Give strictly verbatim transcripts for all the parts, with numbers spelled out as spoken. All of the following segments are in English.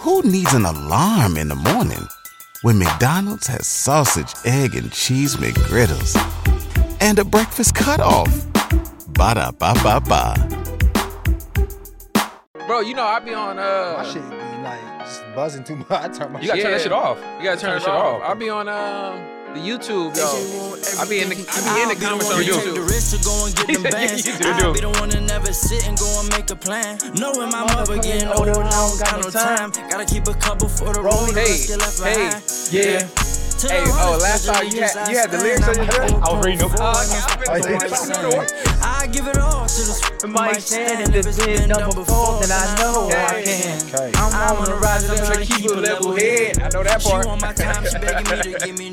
Who needs an alarm in the morning when McDonald's has sausage, egg, and cheese McGriddles and a breakfast cutoff? Ba-da-ba-ba-ba. Bro, you know, I be on... Uh... My shit be like just buzzing too much. I turn my you shit. You gotta turn yeah. that shit off. You gotta turn, turn that shit off. off. I be on... Um... The YouTube, yo. I be in the, I be in the comments on YouTube. I be the one to never sit and go and make a plan. Knowing my mother getting older, I don't got no time. Gotta keep a couple for the road. Hey, hey, yeah. Hey, oh, last time you had you had the lyrics on your head. I was reading them. I give it all to the mic stand and this is number four that I know I can. I wanna rise up and keep a level head. I know that part. She want my time, she begging me to give me.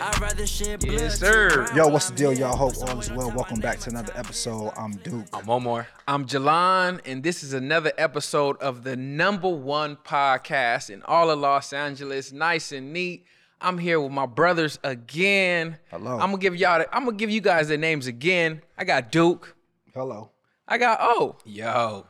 I'd rather shit blood. Yes, sir. Yo, what's the deal, y'all? Hope all is well. Welcome back to another episode. I'm Duke. I'm Omar. I'm Jalon, and this is another episode of the number one podcast in all of Los Angeles. Nice and neat. I'm here with my brothers again. Hello. I'm gonna give y'all. The, I'm gonna give you guys their names again. I got Duke. Hello. I got O. Yo.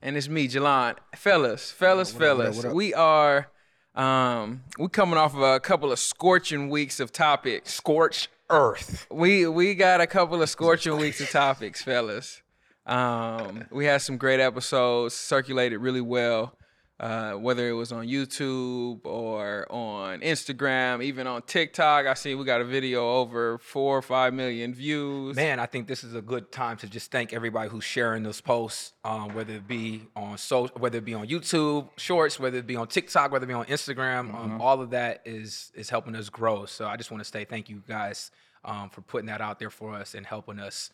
And it's me, Jalon. Fellas, fellas, what fellas. Up, what up, what up? We are. Um, we're coming off of a couple of scorching weeks of topics. Scorch earth. We we got a couple of scorching weeks of topics, fellas. Um, we had some great episodes, circulated really well, uh, whether it was on YouTube or on Instagram, even on TikTok. I see we got a video over four or five million views. Man, I think this is a good time to just thank everybody who's sharing those posts. Um, whether it be on so, whether it be on YouTube Shorts, whether it be on TikTok, whether it be on Instagram, um, mm-hmm. all of that is is helping us grow. So I just want to say thank you guys um, for putting that out there for us and helping us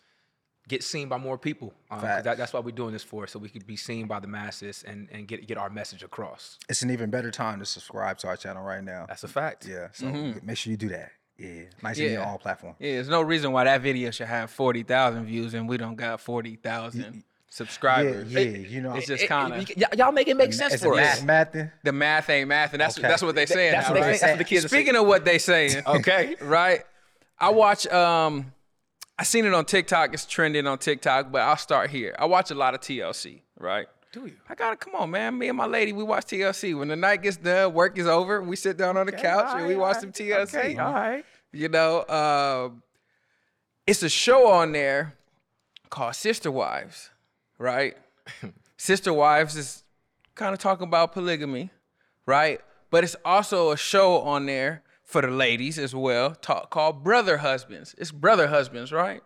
get seen by more people. Um, that, that's what we're doing this for, so we could be seen by the masses and, and get get our message across. It's an even better time to subscribe to our channel right now. That's a fact. Yeah. So mm-hmm. make sure you do that. Yeah, nice yeah. to be on all platforms. Yeah, there's no reason why that video should have forty thousand views and we don't got forty thousand. Subscribers, yeah, yeah, you know, it's just kind of y- y'all make it make sense for us. Math, the math ain't math, and that's okay. that's what they saying. That's now, what right? they, that's what the kids. Speaking are of what they saying, okay, right? I watch. Um, I seen it on TikTok. It's trending on TikTok, but I'll start here. I watch a lot of T L C, right? Do you? I gotta come on, man. Me and my lady, we watch T L C. When the night gets done, work is over, we sit down on the okay, couch right, and we watch right. some T L C. Okay, all right. You know, uh, it's a show on there called Sister Wives. Right? Sister Wives is kind of talking about polygamy, right? But it's also a show on there for the ladies as well talk, called Brother Husbands. It's Brother Husbands, right?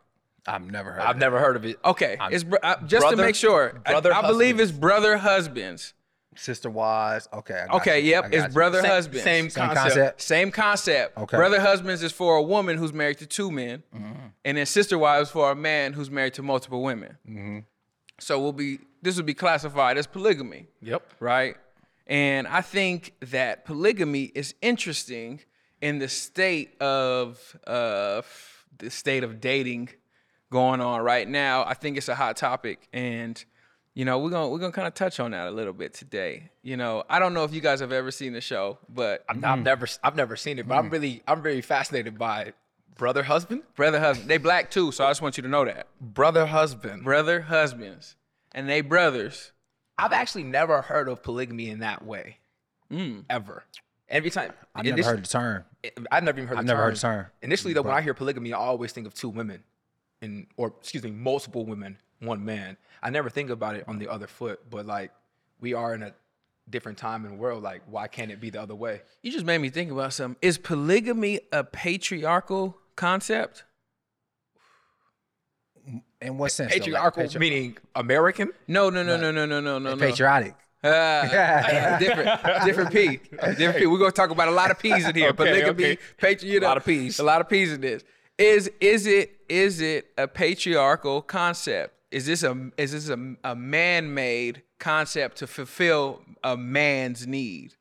I've never heard I've of it. I've never heard of it. Okay. I'm, it's I, Just brother, to make sure. Brother I, I believe it's Brother Husbands. Sister Wives. Okay. Okay. You. Yep. It's you. Brother same, Husbands. Same, same concept. concept. Same concept. Okay. Brother Husbands is for a woman who's married to two men. Mm-hmm. And then Sister Wives for a man who's married to multiple women. Mm-hmm. So we'll be this will be classified as polygamy. Yep. Right? And I think that polygamy is interesting in the state of uh, the state of dating going on right now. I think it's a hot topic, and you know, we're gonna we're gonna kind of touch on that a little bit today. You know, I don't know if you guys have ever seen the show, but I've, mm. I've never I've never seen it, but mm. I'm really I'm really fascinated by it. Brother husband? Brother husband. They black too, so I just want you to know that. Brother husband. Brother husbands. And they brothers. I've actually never heard of polygamy in that way. Mm. Ever. Every time. I've never heard the term. I've never even heard the term. I've never heard the term. Initially, though, but, when I hear polygamy, I always think of two women. and Or, excuse me, multiple women, one man. I never think about it on the other foot, but like, we are in a different time and world. Like, why can't it be the other way? You just made me think about something. Is polygamy a patriarchal concept? In what sense? Patriarchal, like, patri- meaning American? No, no, no, no, no, no, no, no. no. Patriotic. Uh, different, different P. Different P. We're gonna talk about a lot of P's in here, okay, but look okay. at me, patri- you know, a lot of P's. A lot of P's in this. Is is it is it a patriarchal concept? Is this a is this a, a man-made concept to fulfill a man's need?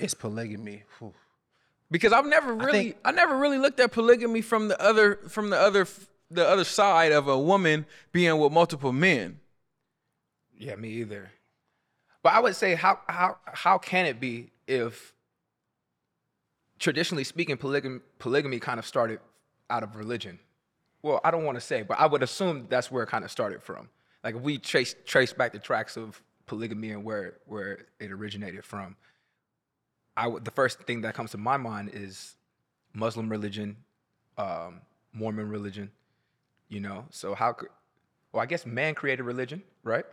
It's polygamy. Whew. Because I've never really, I, think, I never really looked at polygamy from the other, from the other, the other side of a woman being with multiple men. Yeah, me either. But I would say, how how how can it be if traditionally speaking, polygamy polygamy kind of started out of religion? Well, I don't want to say, but I would assume that's where it kind of started from. Like if we trace trace back the tracks of polygamy and where where it originated from, I w- the first thing that comes to my mind is Muslim religion, um, Mormon religion, you know. So how could, well, I guess man created religion, right?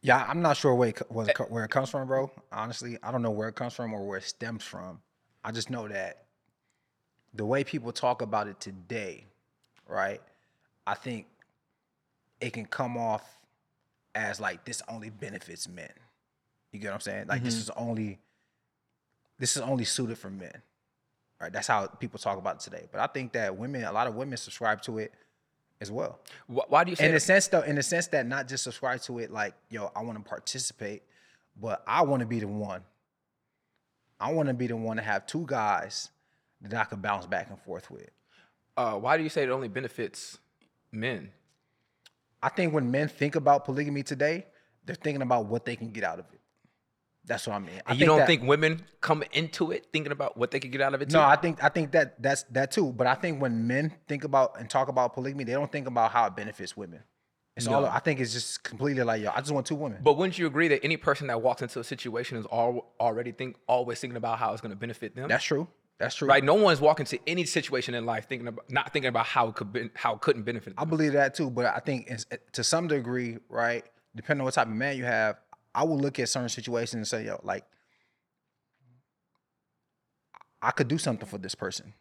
Yeah, I'm not sure where it, where it, where it comes from, bro. Honestly, I don't know where it comes from or where it stems from. I just know that the way people talk about it today, right, I think it can come off as like this only benefits men. You get what I'm saying? Like mm-hmm. this is only this is only suited for men. Right? That's how people talk about it today. But I think that women, a lot of women subscribe to it as well. Why do you say in that? The sense though, in the sense that not just subscribe to it like, yo, I want to participate, but I want to be the one. I want to be the one to have two guys that I can bounce back and forth with. Uh, why do you say it only benefits men? I think when men think about polygamy today, they're thinking about what they can get out of it. That's what I mean. And I you think don't that, think women come into it thinking about what they can get out of it too? No, I think I think that that's that too. But I think when men think about and talk about polygamy, they don't think about how it benefits women. It's no. all I think it's just completely like, yo, I just want two women. But wouldn't you agree that any person that walks into a situation is all, already think always thinking about how it's going to benefit them? That's true. That's true. Right? No one's walking to any situation in life thinking about not thinking about how it could be, how it couldn't benefit them. I believe that too, but I think it's, to some degree, right, depending on what type of man you have, I will look at certain situations and say, yo, like, I could do something for this person.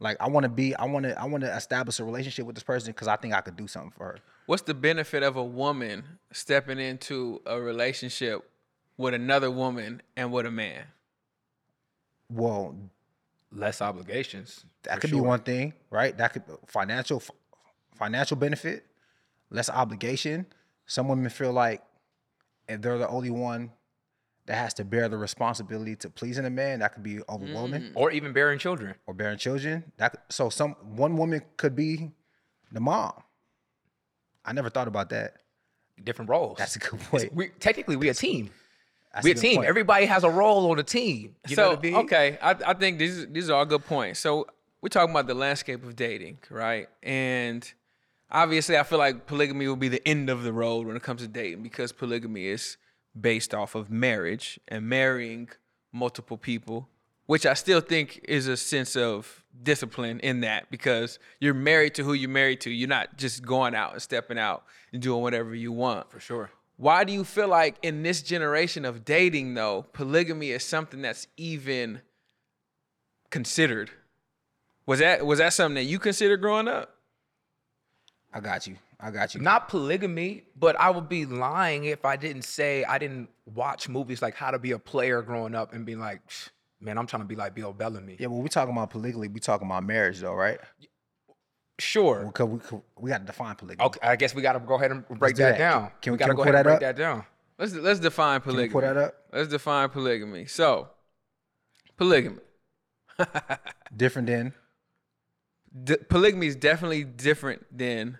Like, I want to be, I want to, I want to establish a relationship with this person because I think I could do something for her. What's the benefit of a woman stepping into a relationship with another woman and with a man? Well, less obligations. That could sure. be one thing, right? That could be financial, f- financial benefit, less obligation. Some women feel like if they're the only one that has to bear the responsibility to pleasing a man, that could be overwhelming. Mm. Or even bearing children. Or bearing children. That could, so some one woman could be the mom. I never thought about that. Different roles. That's a good point. We, technically, we a team. That's We're a team. Point. Everybody has a role on the team. You so, know what I mean? okay, I, I think these these are all good points. So we're talking about the landscape of dating, right? And obviously, I feel like polygamy will be the end of the road when it comes to dating because polygamy is based off of marriage and marrying multiple people, which I still think is a sense of discipline in that because you're married to who you're married to. You're not just going out and stepping out and doing whatever you want. For sure. Why do you feel like in this generation of dating, though, polygamy is something that's even considered? Was that was that something that you considered growing up? I got you. I got you. Not polygamy, but I would be lying if I didn't say I didn't watch movies like How to Be a Player growing up and be like, man, I'm trying to be like Bill Bellamy. Yeah, when we talking about polygamy, we talking about marriage, though, right? Sure. Because we we got to define polygamy. Okay, I guess we got to go ahead and break that, that down. Can, can we, we got to go ahead and break up? that down? Let's let's define polygamy. Can we pull that up? Let's define polygamy. So, polygamy. different than? D- polygamy is definitely different than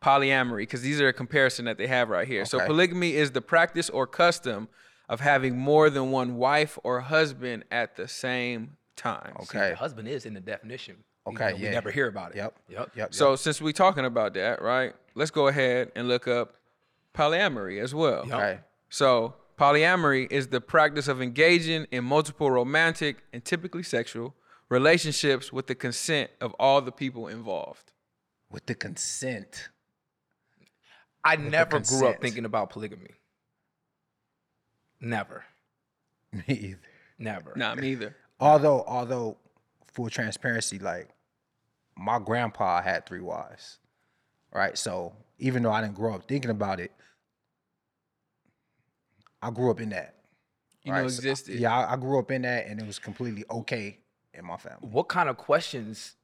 polyamory because these are a comparison that they have right here. Okay. So, polygamy is the practice or custom of having more than one wife or husband at the same time. Okay. See, the husband is in the definition. Okay, you know, yeah. We never hear about it. Yep, yep, yep. So yep. since we're talking about that, right, let's go ahead and look up polyamory as well. Yep. Okay. So polyamory is the practice of engaging in multiple romantic and typically sexual relationships with the consent of all the people involved. With the consent. I with never consent. grew up thinking about polygamy. Never. Me either. Never. Not me either. Although, although... full transparency, like my grandpa had three wives, right? So even though I didn't grow up thinking about it, I grew up in that. You right? know, existed. So I, yeah, I grew up in that and it was completely okay in my family. What kind of questions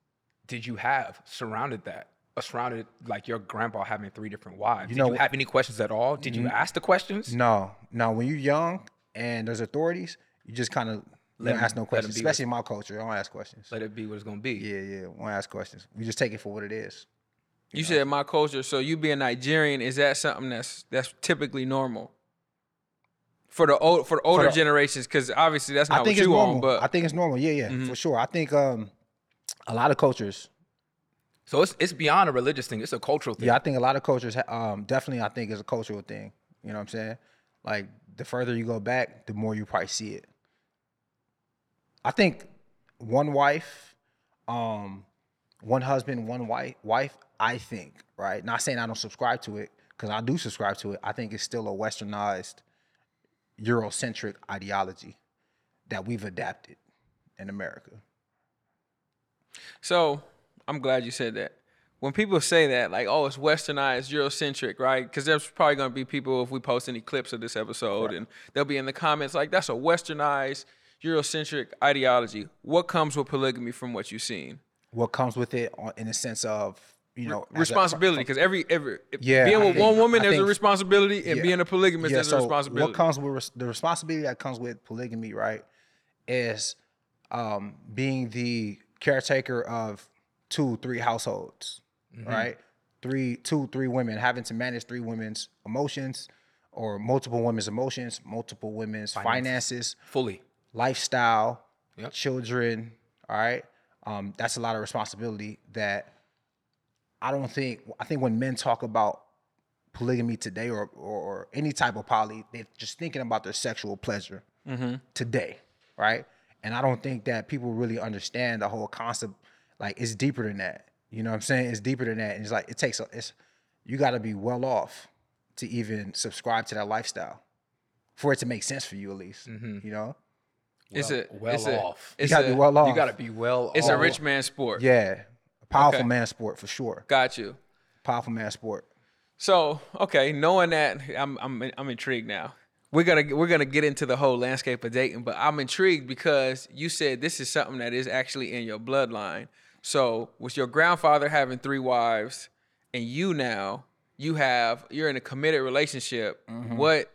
did you have surrounded that? Or surrounded like your grandpa having three different wives? You know, did you have any questions at all? Did you mm-hmm. ask the questions? No, no. When you're young and there's authorities, you just kind of... Let don't ask no questions, especially in my culture. I don't ask questions. Let it be what it's going to be. Yeah, yeah. I don't ask questions. We just take it for what it is. You, you know? Said my culture. So you being Nigerian, is that something that's that's typically normal? For the old for the older for the, generations, because obviously that's not what you on, but I think it's normal. Yeah, yeah, mm-hmm. for sure. I think um, a lot of cultures. So it's it's beyond a religious thing. It's a cultural thing. Yeah, I think a lot of cultures, um, definitely I think it's a cultural thing. You know what I'm saying? Like, the further you go back, the more you probably see it. I think one wife, um, one husband, one wife, wife, I think, right? Not saying I don't subscribe to it, because I do subscribe to it. I think it's still a westernized, Eurocentric ideology that we've adapted in America. So I'm glad you said that. When people say that, like, oh, it's westernized, Eurocentric, right? Because there's probably going to be people, if we post any clips of this episode, right, and they'll be in the comments like, that's a westernized, Eurocentric ideology. What comes with polygamy from what you've seen? What comes with it in the sense of, you know, responsibility? Because every every yeah, being I with think, one woman, I there's think, a responsibility, and yeah, being a polygamist, yeah, there's so a responsibility. What comes with the responsibility that comes with polygamy, right, is um, being the caretaker of two, three households, mm-hmm, right? Three, two, three women, having to manage three women's emotions, or multiple women's emotions, multiple women's finances, finances fully, lifestyle, yep, children. All right, um, that's a lot of responsibility that I don't think. I think when men talk about polygamy today, or or, or any type of poly, they're just thinking about their sexual pleasure, mm-hmm, today, right? And I don't think that people really understand the whole concept. Like, it's deeper than that. You know what I'm saying? It's deeper than that. And it's like, it takes, a, it's, you gotta be well off to even subscribe to that lifestyle for it to make sense for you, at least, mm-hmm, you know? Well, it's a, well it's off. A, you gotta a, be well off. You gotta be well it's off. It's a rich man sport. Yeah, a powerful okay. man sport for sure. Got you. Powerful man sport. So, okay, knowing that, I'm I'm I'm intrigued now. We're gonna we're gonna get into the whole landscape of dating, but I'm intrigued because you said this is something that is actually in your bloodline. So with your grandfather having three wives, and you now, you have, you're in a committed relationship. Mm-hmm. What?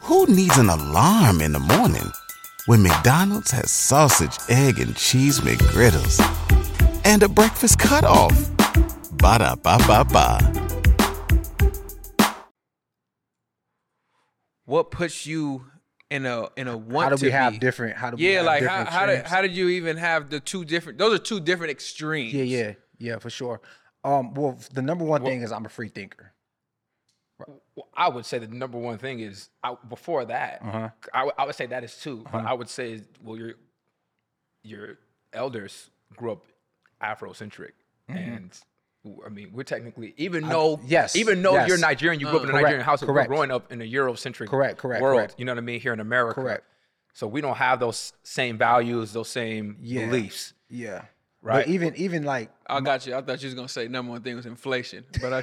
Who needs an alarm in the morning when McDonald's has sausage, egg, and cheese McGriddles and a breakfast cutoff? Ba-da-ba-ba-ba. What puts you in a in a want how do we to have be. different how do we yeah have like how how did, how did you even have the two different those are two different extremes yeah yeah yeah for sure um well the number one well, thing is I'm a free thinker. Well, I would say the number one thing is I, before that uh-huh. I, I would say that is two uh-huh. but I would say well your your elders grew up Afrocentric, mm-hmm, and I mean, we're technically, even though, I, yes, even though yes. you're Nigerian, you grew up in a correct, Nigerian household, correct. growing up in a Eurocentric correct, correct, world, correct. you know what I mean, here in America. Correct. So we don't have those same values, those same yeah. beliefs. Yeah. Right. But even, even like. I got you. I thought you was going to say number one thing was inflation, but I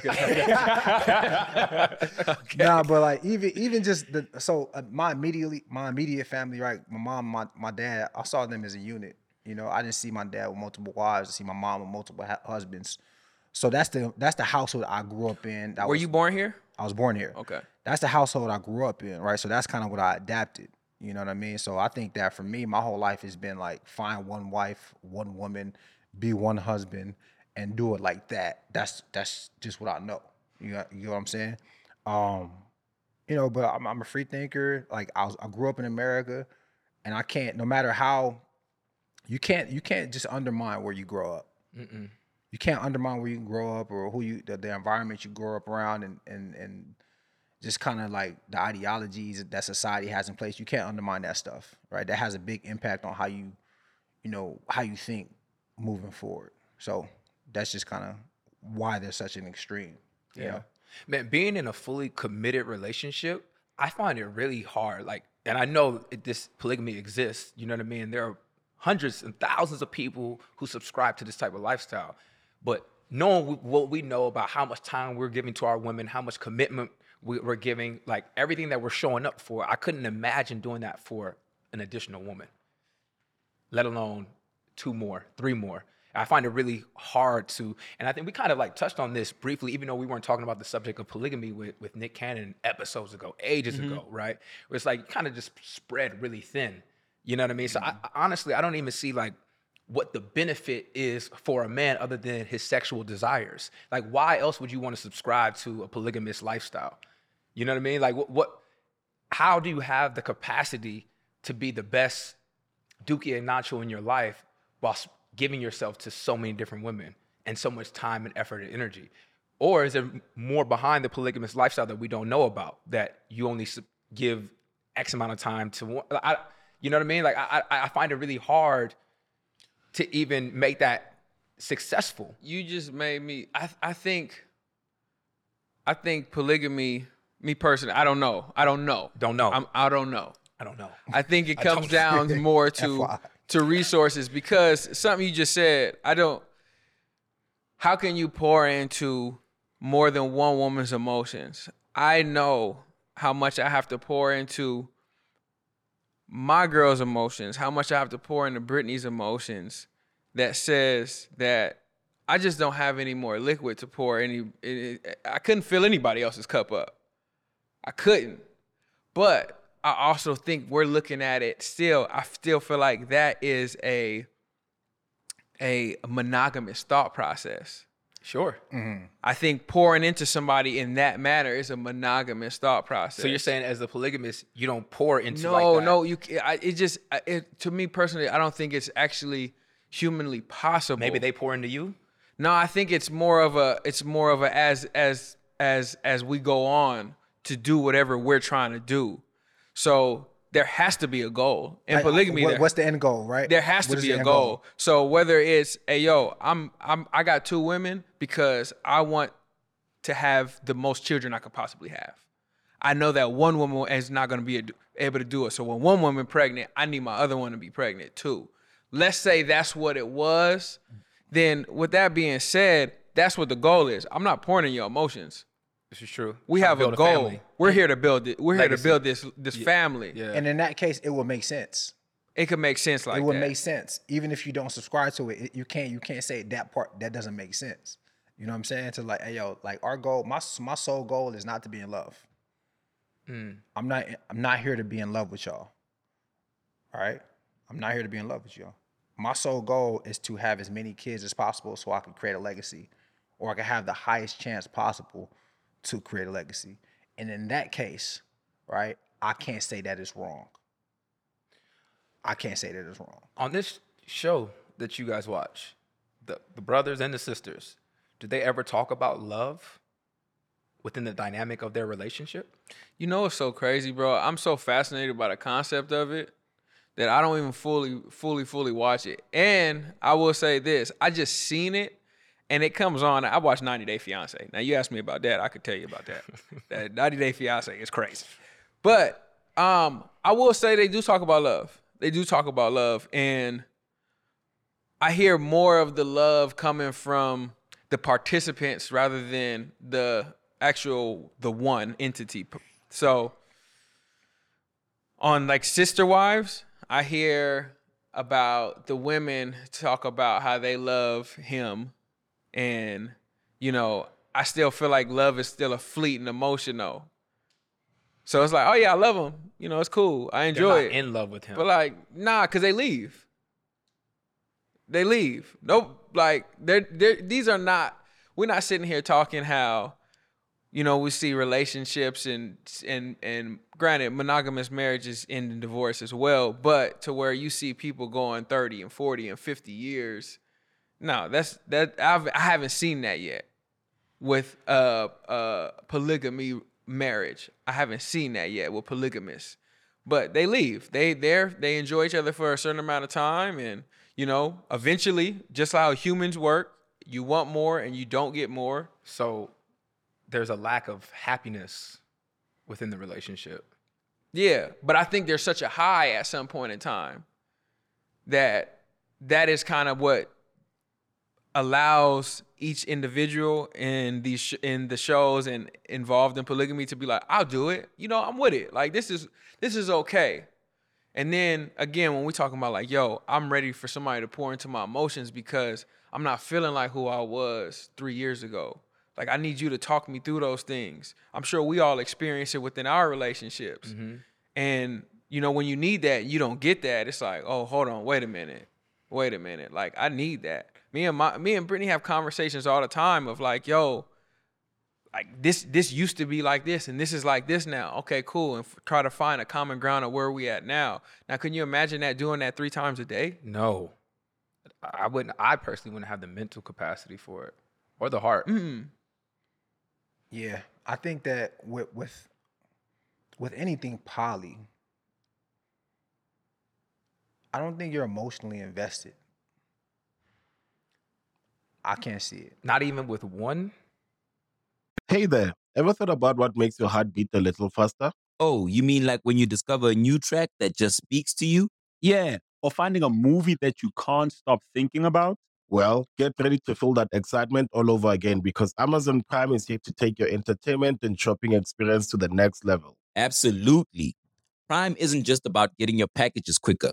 could. okay. Nah, but like, even, even just the, so my immediately, my immediate family, right? My mom, my, my dad, I saw them as a unit. You know, I didn't see my dad with multiple wives. I see my mom with multiple ha- husbands. So that's the that's the household I grew up in. That Were was, you born here? I was born here. Okay. That's the household I grew up in, right? So that's kind of what I adapted. You know what I mean? So I think that for me, my whole life has been like, find one wife, one woman, be one husband, and do it like that. That's that's just what I know. You know, you know what I'm saying? Um, you know, but I'm, I'm a free thinker. Like, I was, I grew up in America, and I can't. No matter how, you can't you can't just undermine where you grow up. Mm-mm. You can't undermine where you grow up or who you, the, the environment you grow up around, and and and just kind of like the ideologies that society has in place. You can't undermine that stuff, right? That has a big impact on how you, you know, how you think moving forward. So that's just kind of why there's such an extreme. Yeah, you know? Man, being in a fully committed relationship, I find it really hard. Like, and I know it, this polygamy exists. You know what I mean? There are hundreds and thousands of people who subscribe to this type of lifestyle. But knowing what we know about how much time we're giving to our women, how much commitment we're giving, like everything that we're showing up for, I couldn't imagine doing that for an additional woman, let alone two more, three more. I find it really hard to, and I think we kind of like touched on this briefly, even though we weren't talking about the subject of polygamy with, with Nick Cannon episodes ago, ages mm-hmm. ago, right? Where it's like kind of just spread really thin, you know what I mean? So mm-hmm. I, honestly, I don't even see like, what the benefit is for a man other than his sexual desires. Like, why else would you want to subscribe to a polygamous lifestyle? You know what I mean? Like, what, what how do you have the capacity to be the best Duki and Nacho in your life while giving yourself to so many different women and so much time and effort and energy? Or is there more behind the polygamous lifestyle that we don't know about, that you only give X amount of time to one? I, you know what I mean? Like, I, I find it really hard to even make that successful. You just made me, I, I think, I think polygamy, me personally, I don't know. I don't know. Don't know. I'm, I don't know. I don't know. I think it comes down more to, to resources, because something you just said, I don't, how can you pour into more than one woman's emotions? I know how much I have to pour into my girl's emotions, how much I have to pour into Brittany's emotions, that says that I just don't have any more liquid to pour any. It, I couldn't fill anybody else's cup up. I couldn't. But I also think we're looking at it still. I still feel like that is a a monogamous thought process. Sure. Mm-hmm. I think pouring into somebody in that manner is a monogamous thought process. So you're saying as a polygamist, you don't pour into no, like that? No, no. You. I, it just, it, to me personally, I don't think it's actually humanly possible. Maybe they pour into you? No, I think it's more of a, it's more of a as, as, as, as we go on to do whatever we're trying to do. So there has to be a goal. And like, polygamy, what, there, what's the end goal, right? There has what to be a goal. goal. So whether it's, hey, yo, I'm, I'm, I got two women because I want to have the most children I could possibly have. I know that one woman is not going to be able to do it. So when one woman pregnant, I need my other one to be pregnant too. Let's say that's what it was. Then with that being said, that's what the goal is. I'm not pouring in your emotions. This is true. We have a goal. A We're here to build it. We're Legacy. here to build this this yeah. family. Yeah. And in that case, it will make sense. It could make sense like that. It will that. make sense. Even if you don't subscribe to it, it, you can't you can't say that part, that doesn't make sense. You know what I'm saying? To like, hey, yo, like our goal, my my sole goal is not to be in love. Mm. I'm not I'm not here to be in love with y'all. All right? I'm not here to be in love with y'all. My sole goal is to have as many kids as possible so I can create a legacy, or I can have the highest chance possible to create a legacy. And in that case, right, I can't say that it's wrong. I can't say that it's wrong. On this show that you guys watch, the, the brothers and the sisters, do they ever talk about love within the dynamic of their relationship? You know, it's so crazy, bro. I'm so fascinated by the concept of it that I don't even fully, fully, fully watch it. And I will say this, I just seen it and it comes on. I watched ninety day fiancé. Now you asked me about that, I could tell you about that. That ninety day fiancé is crazy. But um, I will say they do talk about love. They do talk about love. And I hear more of the love coming from the participants rather than the actual, the one entity. So on like Sister Wives, I hear about the women talk about how they love him. And, you know, I still feel like love is still a fleeting emotion, though. So it's like, oh, yeah, I love him. You know, it's cool. I enjoy it. They're not in love with him. But, like, nah, because they leave. They leave. Nope. Like, they're, they're, these are not, we're not sitting here talking how, you know, we see relationships and and and granted, monogamous marriages end in divorce as well, but to where you see people going thirty and forty and fifty years. No, that's that I've I haven't seen that yet with uh uh polygamy marriage. I haven't seen that yet with polygamists. But they leave. They they're they enjoy each other for a certain amount of time, and you know, eventually, just how humans work, you want more and you don't get more. So there's a lack of happiness within the relationship. Yeah, but I think there's such a high at some point in time that that is kind of what allows each individual in these sh- in the shows and involved in polygamy to be like, I'll do it. You know, I'm with it. Like, this is this is okay. And then again, when we're talking about like, yo, I'm ready for somebody to pour into my emotions because I'm not feeling like who I was three years ago. Like, I need you to talk me through those things. I'm sure we all experience it within our relationships. Mm-hmm. And, you know, when you need that, you don't get that. It's like, oh, hold on, wait a minute. Wait a minute. Like, I need that. Me and my, me and Brittany have conversations all the time of like, yo, like this, this used to be like this and this is like this now. Okay, cool. And f- try to find a common ground of where we at now. Now, can you imagine that doing that three times a day? No, I wouldn't. I personally wouldn't have the mental capacity for it or the heart. Mm-hmm. Yeah, I think that with with with anything poly, I don't think you're emotionally invested. I can't see it. Not even with one? Hey there, ever thought about what makes your heart beat a little faster? Oh, you mean like when you discover a new track that just speaks to you? Yeah, or finding a movie that you can't stop thinking about? Well, get ready to feel that excitement all over again because Amazon Prime is here to take your entertainment and shopping experience to the next level. Absolutely. Prime isn't just about getting your packages quicker.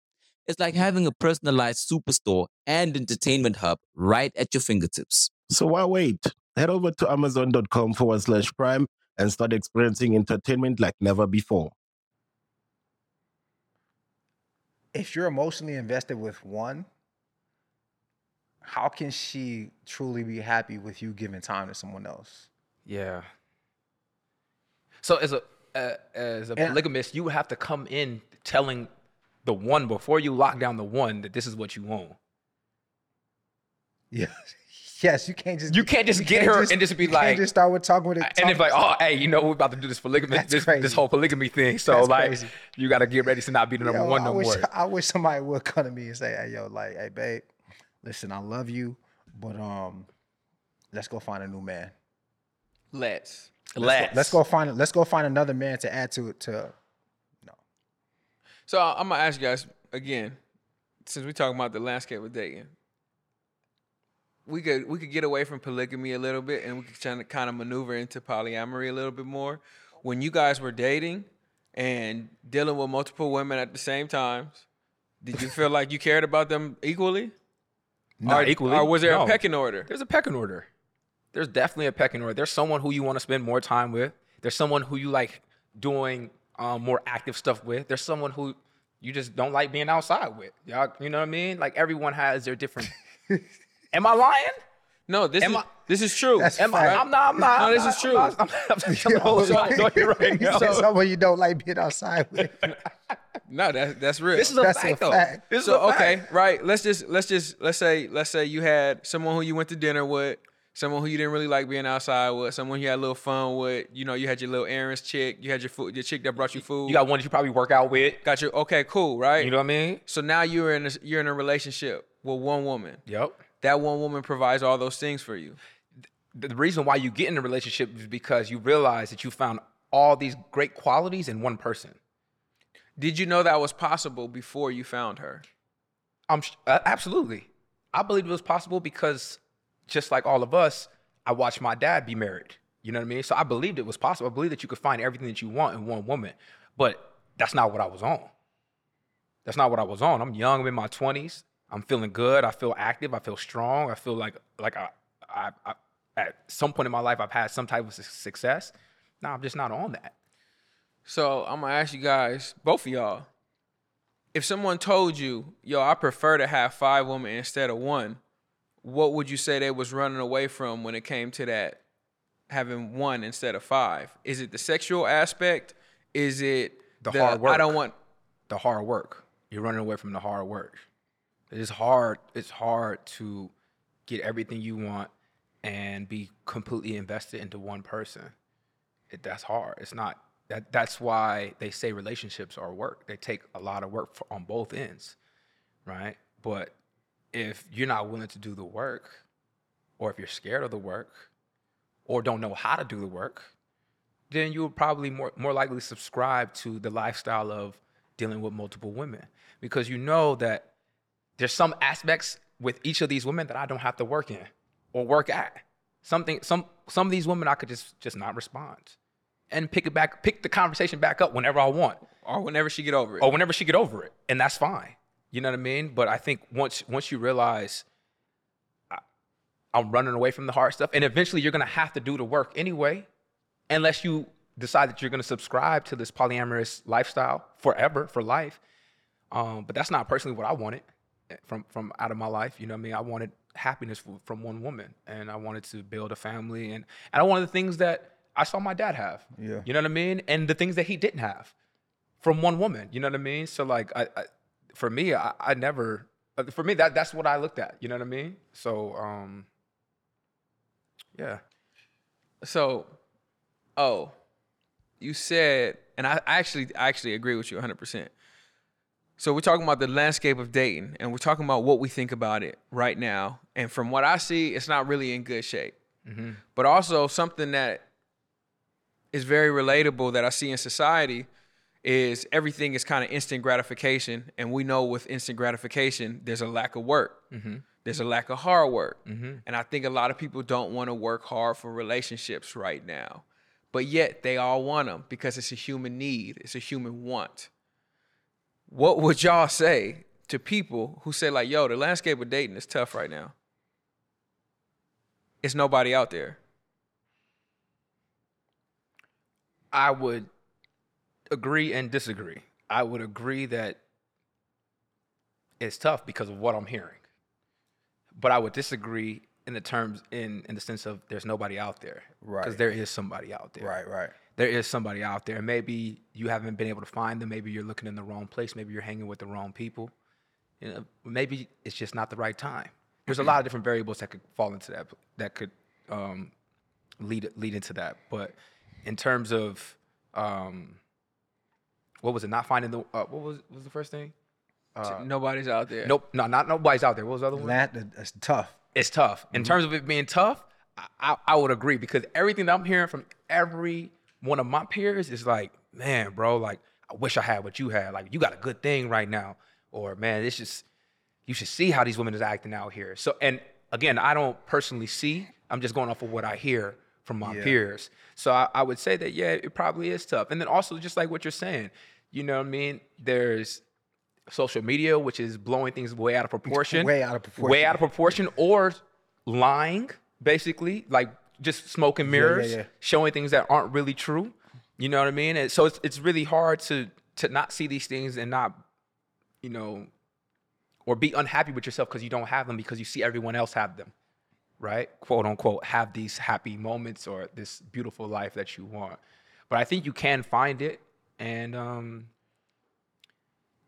It's like having a personalized superstore and entertainment hub right at your fingertips. So why wait? Head over to amazon.com forward slash Prime and start experiencing entertainment like never before. If you're emotionally invested with one, how can she truly be happy with you giving time to someone else? Yeah. So as a uh, as a polygamist, you have to come in telling the one before you lock down the one that this is what you want. Yeah. Yes, you can't just you can't just you get can't her just, and just be you like can't just start with talking with it and it's like, oh, hey, you know, we're about to do this polygamy, this, this whole polygamy thing. So that's like crazy. You gotta get ready to not be the number yo, one I no wish, more. I wish somebody would come to me and say, hey, yo, like, hey, babe. Listen, I love you, but um, let's go find a new man. Let's let's go, let's go find let's go find another man to add to it. To no. So I'm gonna ask you guys again, since we're talking about the landscape of dating, we could we could get away from polygamy a little bit, and we could try to kind of maneuver into polyamory a little bit more. When you guys were dating and dealing with multiple women at the same time, did you feel like you cared about them equally? Not or, equally. Or was there no. a pecking order? There's a pecking order. There's definitely a pecking order. There's someone who you want to spend more time with. There's someone who you like doing um, more active stuff with. There's someone who you just don't like being outside with. Y'all, you know what I mean? Like everyone has their different. Am I lying? No, this Am is I... this is true. That's Am I... I'm not. I'm not. No, I'm this not, is true. I'm not, I'm not, I'm not, I'm not holding my door right now. So, someone you don't like being outside with. No, that's that's real. This is a that's fact, a though. Fact. This so, is a okay, fact. Right? Let's just let's just let's say let's say you had someone who you went to dinner with, someone who you didn't really like being outside with, someone you had a little fun with. You know, you had your little errands chick, you had your food, your chick that brought you food. You got one that you probably work out with. Got your okay, cool, right? You know what I mean? So now you're in a, you're in a relationship with one woman. Yep. That one woman provides all those things for you. The, the reason why you get in a relationship is because you realize that you found all these great qualities in one person. Did you know that was possible before you found her? Um, absolutely. I believe it was possible because just like all of us, I watched my dad be married. You know what I mean? So I believed it was possible. I believed that you could find everything that you want in one woman. But that's not what I was on. That's not what I was on. I'm young. I'm in my twenties. I'm feeling good. I feel active. I feel strong. I feel like like I, I, I at some point in my life, I've had some type of success. No, I'm just not on that. So I'm gonna ask you guys, both of y'all, if someone told you, yo, I prefer to have five women instead of one, what would you say they was running away from when it came to that, having one instead of five? Is it the sexual aspect? Is it the, the hard work? I don't want the hard work. You're running away from the hard work. It's hard, it's hard to get everything you want and be completely invested into one person. It, that's hard. It's not That, that's why they say relationships are work. They take a lot of work for, on both ends, right? But if you're not willing to do the work, or if you're scared of the work, or don't know how to do the work, then you'll probably more, more likely subscribe to the lifestyle of dealing with multiple women. Because you know that there's some aspects with each of these women that I don't have to work in or work at. Something, some, some of these women I could just, just not respond. And pick it back, pick the conversation back up whenever I want, or whenever she get over it, or whenever she get over it, and that's fine. You know what I mean? But I think once once you realize I, I'm running away from the hard stuff, and eventually you're gonna have to do the work anyway, unless you decide that you're going to subscribe to this polyamorous lifestyle forever, for life. Um, but that's not personally what I wanted from, from out of my life. You know what I mean? I wanted happiness from one woman, and I wanted to build a family. And, and one of the things that I saw my dad have, yeah. you know what I mean? And the things that he didn't have from one woman, you know what I mean? So like, I, I for me, I, I never, for me, that that's what I looked at, you know what I mean? So, um, yeah. So, oh, you said, and I actually, I actually agree with you one hundred percent. So we're talking about the landscape of dating, and we're talking about what we think about it right now. And from what I see, it's not really in good shape. Mm-hmm. But also something that is very relatable that I see in society is everything is kind of instant gratification. And we know with instant gratification, there's a lack of work. Mm-hmm. There's a lack of hard work. Mm-hmm. And I think a lot of people don't want to work hard for relationships right now. But yet they all want them because it's a human need. It's a human want. What would y'all say to people who say like, yo, the landscape of dating is tough right now? It's nobody out there. I would agree and disagree. I would agree that it's tough because of what I'm hearing. But I would disagree in the terms, in, in the sense of there's nobody out there. Right. Because there is somebody out there. Right, right. There is somebody out there. Maybe you haven't been able to find them. Maybe you're looking in the wrong place. Maybe you're hanging with the wrong people. You know, maybe it's just not the right time. There's mm-hmm. a lot of different variables that could fall into that, that could um, lead lead into that. But in terms of, um, what was it? Not finding the, uh, what was what was the first thing? Uh, nobody's out there. Nope. No, not nobody's out there. What was the other one? That, that's tough. It's tough. In mm-hmm. terms of it being tough, I, I would agree, because everything that I'm hearing from every one of my peers is like, man, bro, like, I wish I had what you had. Like, you got a good thing right now. Or, man, it's just, you should see how these women is acting out here. So, and again, I don't personally see. I'm just going off of what I hear from my yeah. peers. So I, I would say that, yeah, it probably is tough. And then also just like what you're saying, you know what I mean? There's social media, which is blowing things way out of proportion. Way out of proportion. Way out of proportion, or lying, basically, like just smoke and mirrors, yeah, yeah, yeah. showing things that aren't really true. You know what I mean? And so it's it's really hard to to not see these things and not, you know, or be unhappy with yourself because you don't have them, because you see everyone else have them, right? Quote unquote, have these happy moments or this beautiful life that you want. But I think you can find it, and um,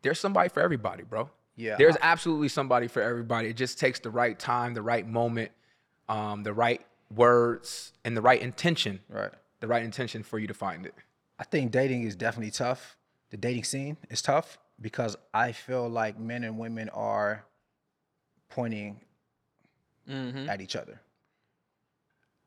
there's somebody for everybody, bro. Yeah. There's absolutely somebody for everybody. It just takes the right time, the right moment, um, the right words, and the right intention. Right. The right intention for you to find it. I think dating is definitely tough. The dating scene is tough because I feel like men and women are pointing mm-hmm. at each other.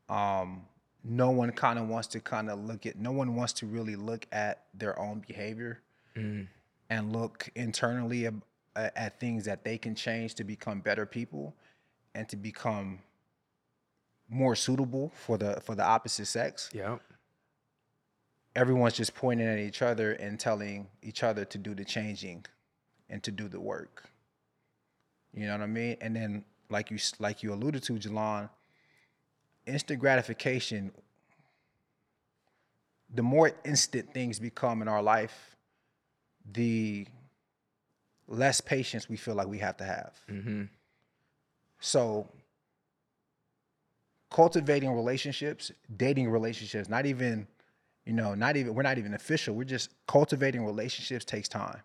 Um, no one kind of wants to kind of look at, no one wants to really look at their own behavior. Mm. And look internally at things that they can change to become better people and to become more suitable for the for the opposite sex. Yeah. Everyone's just pointing at each other and telling each other to do the changing and to do the work. You know what I mean? And then, like you like you alluded to, Jalon, instant gratification. The more instant things become in our life, the less patience we feel like we have to have. Mm-hmm. So cultivating relationships, dating relationships, not even, you know, not even, we're not even official. We're just cultivating relationships takes time.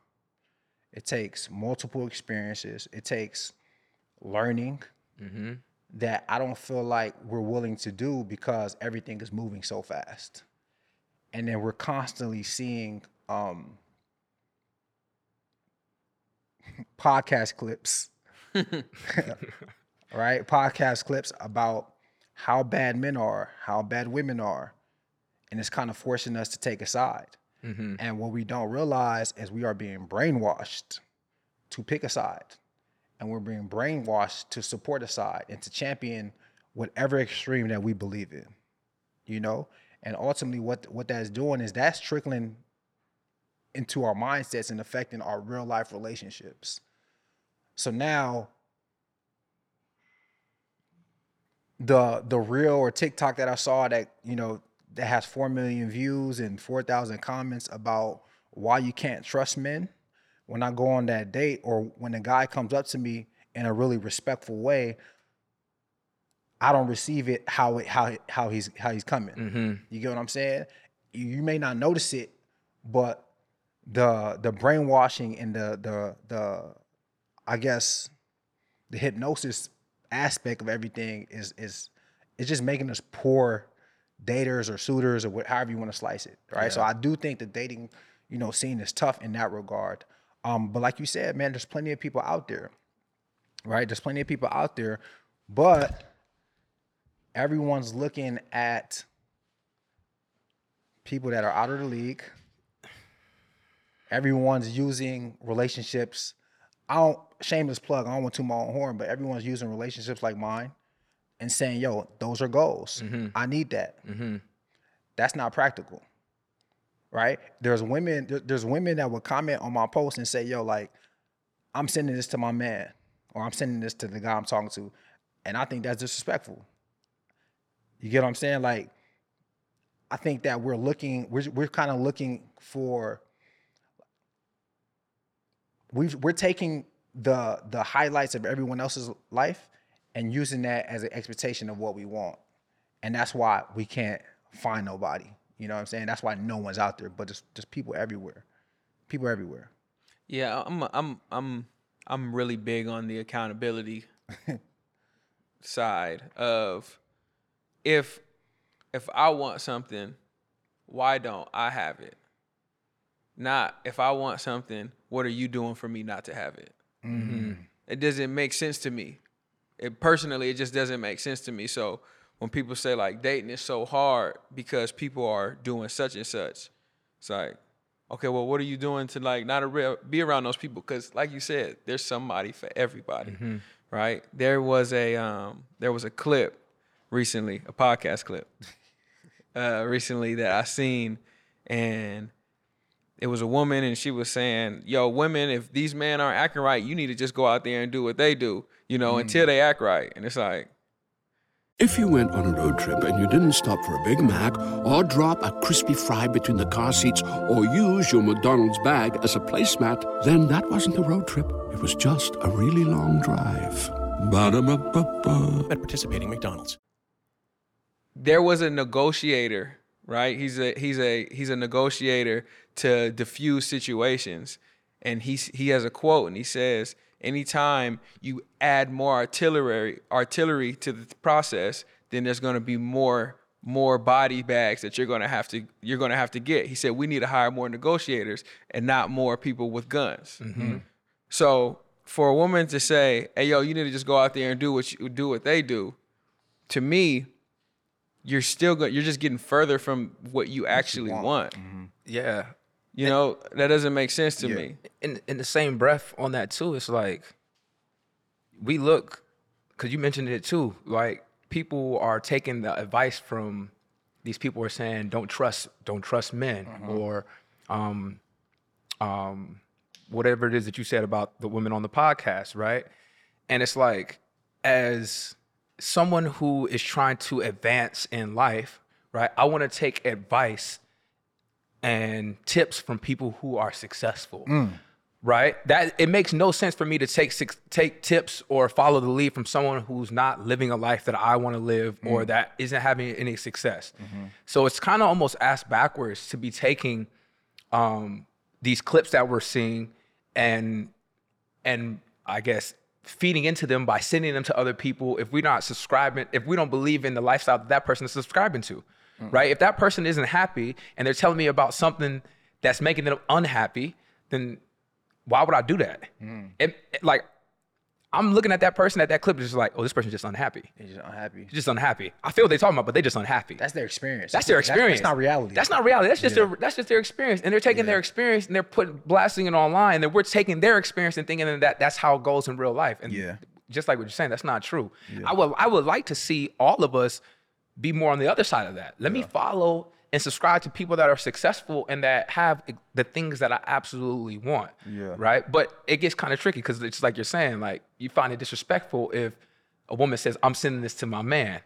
It takes multiple experiences. It takes learning mm-hmm. that I don't feel like we're willing to do because everything is moving so fast. And then we're constantly seeing, um, podcast clips, right? Podcast clips about how bad men are, how bad women are. And it's kind of forcing us to take a side. Mm-hmm. And what we don't realize is we are being brainwashed to pick a side. And we're being brainwashed to support a side and to champion whatever extreme that we believe in, you know? And ultimately what, what that's doing is that's trickling into our mindsets and affecting our real life relationships. So now the the reel or TikTok that I saw that, you know, that has four million views and four thousand comments about why you can't trust men, when I go on that date or when a guy comes up to me in a really respectful way, I don't receive it how it, how how he's how he's coming. Mm-hmm. You get what I'm saying? You may not notice it, but the the brainwashing and the the the I guess the hypnosis aspect of everything is is it's just making us poor daters or suitors or what, however you want to slice it, right? Yeah. So I do think the dating, you know, scene is tough in that regard. Um, but like you said, man, there's plenty of people out there, right? There's plenty of people out there, but everyone's looking at people that are out of the league. Everyone's using relationships. I don't, shameless plug, I don't want to toot my own horn, but everyone's using relationships like mine and saying, yo, those are goals. Mm-hmm. I need that. Mm-hmm. That's not practical, right? There's women, there, there's women that will comment on my post and say, yo, like, I'm sending this to my man, or I'm sending this to the guy I'm talking to. And I think that's disrespectful. You get what I'm saying? Like, I think that we're looking, we're we're kind of looking for, we've, we're taking the the highlights of everyone else's life and using that as an expectation of what we want. And that's why we can't find nobody. You know what I'm saying? That's why no one's out there, but just just people everywhere. People everywhere. Yeah, I'm I'm I'm I'm really big on the accountability side of, If if I want something, why don't I have it? Not, if I want something, what are you doing for me not to have it? Mm-hmm. It doesn't make sense to me. It personally, it just doesn't make sense to me. So when people say like dating is so hard because people are doing such and such, it's like, okay, well, what are you doing to like not a, be around those people? Because like you said, there's somebody for everybody, mm-hmm. right? There was a um, there was a clip. Recently, a podcast clip uh, recently that I seen, and it was a woman, and she was saying, yo, women, if these men aren't acting right, you need to just go out there and do what they do, you know, mm. until they act right. And it's like, if you went on a road trip and you didn't stop for a Big Mac or drop a crispy fry between the car seats or use your McDonald's bag as a placemat, then that wasn't a road trip. It was just a really long drive. Ba-da-ba-ba-ba. At participating McDonald's. There was a negotiator, right? He's a he's a he's a negotiator to diffuse situations, and he he has a quote, and he says, "Anytime you add more artillery artillery to the process, then there's going to be more more body bags that you're going to have to you're going to have to get." He said, "We need to hire more negotiators and not more people with guns." Mm-hmm. So for a woman to say, "Hey, yo, you need to just go out there and do what you do what they do," to me, you're still going, you're just getting further from what you actually what you want. want. Mm-hmm. Yeah. You and, know, that doesn't make sense to yeah. me. In in the same breath on that too, it's like, we look, cause you mentioned it too, like people are taking the advice from these people who are saying, don't trust, don't trust men mm-hmm. or um, um, whatever it is that you said about the women on the podcast, right? And it's like, as someone who is trying to advance in life, right? I want to take advice and tips from people who are successful, mm. right? That it makes no sense for me to take take tips or follow the lead from someone who's not living a life that I want to live mm. or that isn't having any success. Mm-hmm. So it's kind of almost ass backwards to be taking um, these clips that we're seeing and and I guess feeding into them by sending them to other people if we're not subscribing, if we don't believe in the lifestyle that that person is subscribing to, mm-hmm. right? If that person isn't happy and they're telling me about something that's making them unhappy, then why would I do that? Mm. It, it, like, I'm looking at that person at that clip and just like, oh, this person's just unhappy. They're just unhappy. Just unhappy. I feel what they're talking about, but they're just unhappy. That's their experience. That's their experience. That's, that's not reality. That's not reality. That's just yeah. their that's just their experience. And they're taking yeah. their experience and they're putting blasting it online. And then we're taking their experience and thinking that that's how it goes in real life. And yeah. just like what you're saying, that's not true. Yeah. I would I would like to see all of us be more on the other side of that. Let yeah. me follow and subscribe to people that are successful and that have the things that I absolutely want, yeah. right? But it gets kind of tricky because it's like you're saying, like, you find it disrespectful if a woman says, I'm sending this to my man,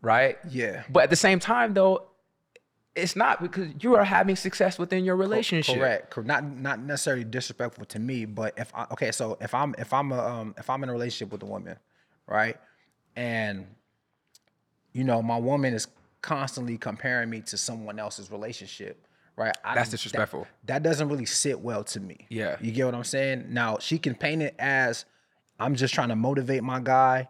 right? Yeah. But at the same time, though, It's not, because you are having success within your relationship. Correct. Not not necessarily disrespectful to me, but if I, okay, so if I'm if I'm a, um if I'm in a relationship with a woman, right, and you know my woman is constantly comparing me to someone else's relationship, right? I That's disrespectful. That, that doesn't really sit well to me. Yeah, you get what I'm saying? Now she can paint it as I'm just trying to motivate my guy.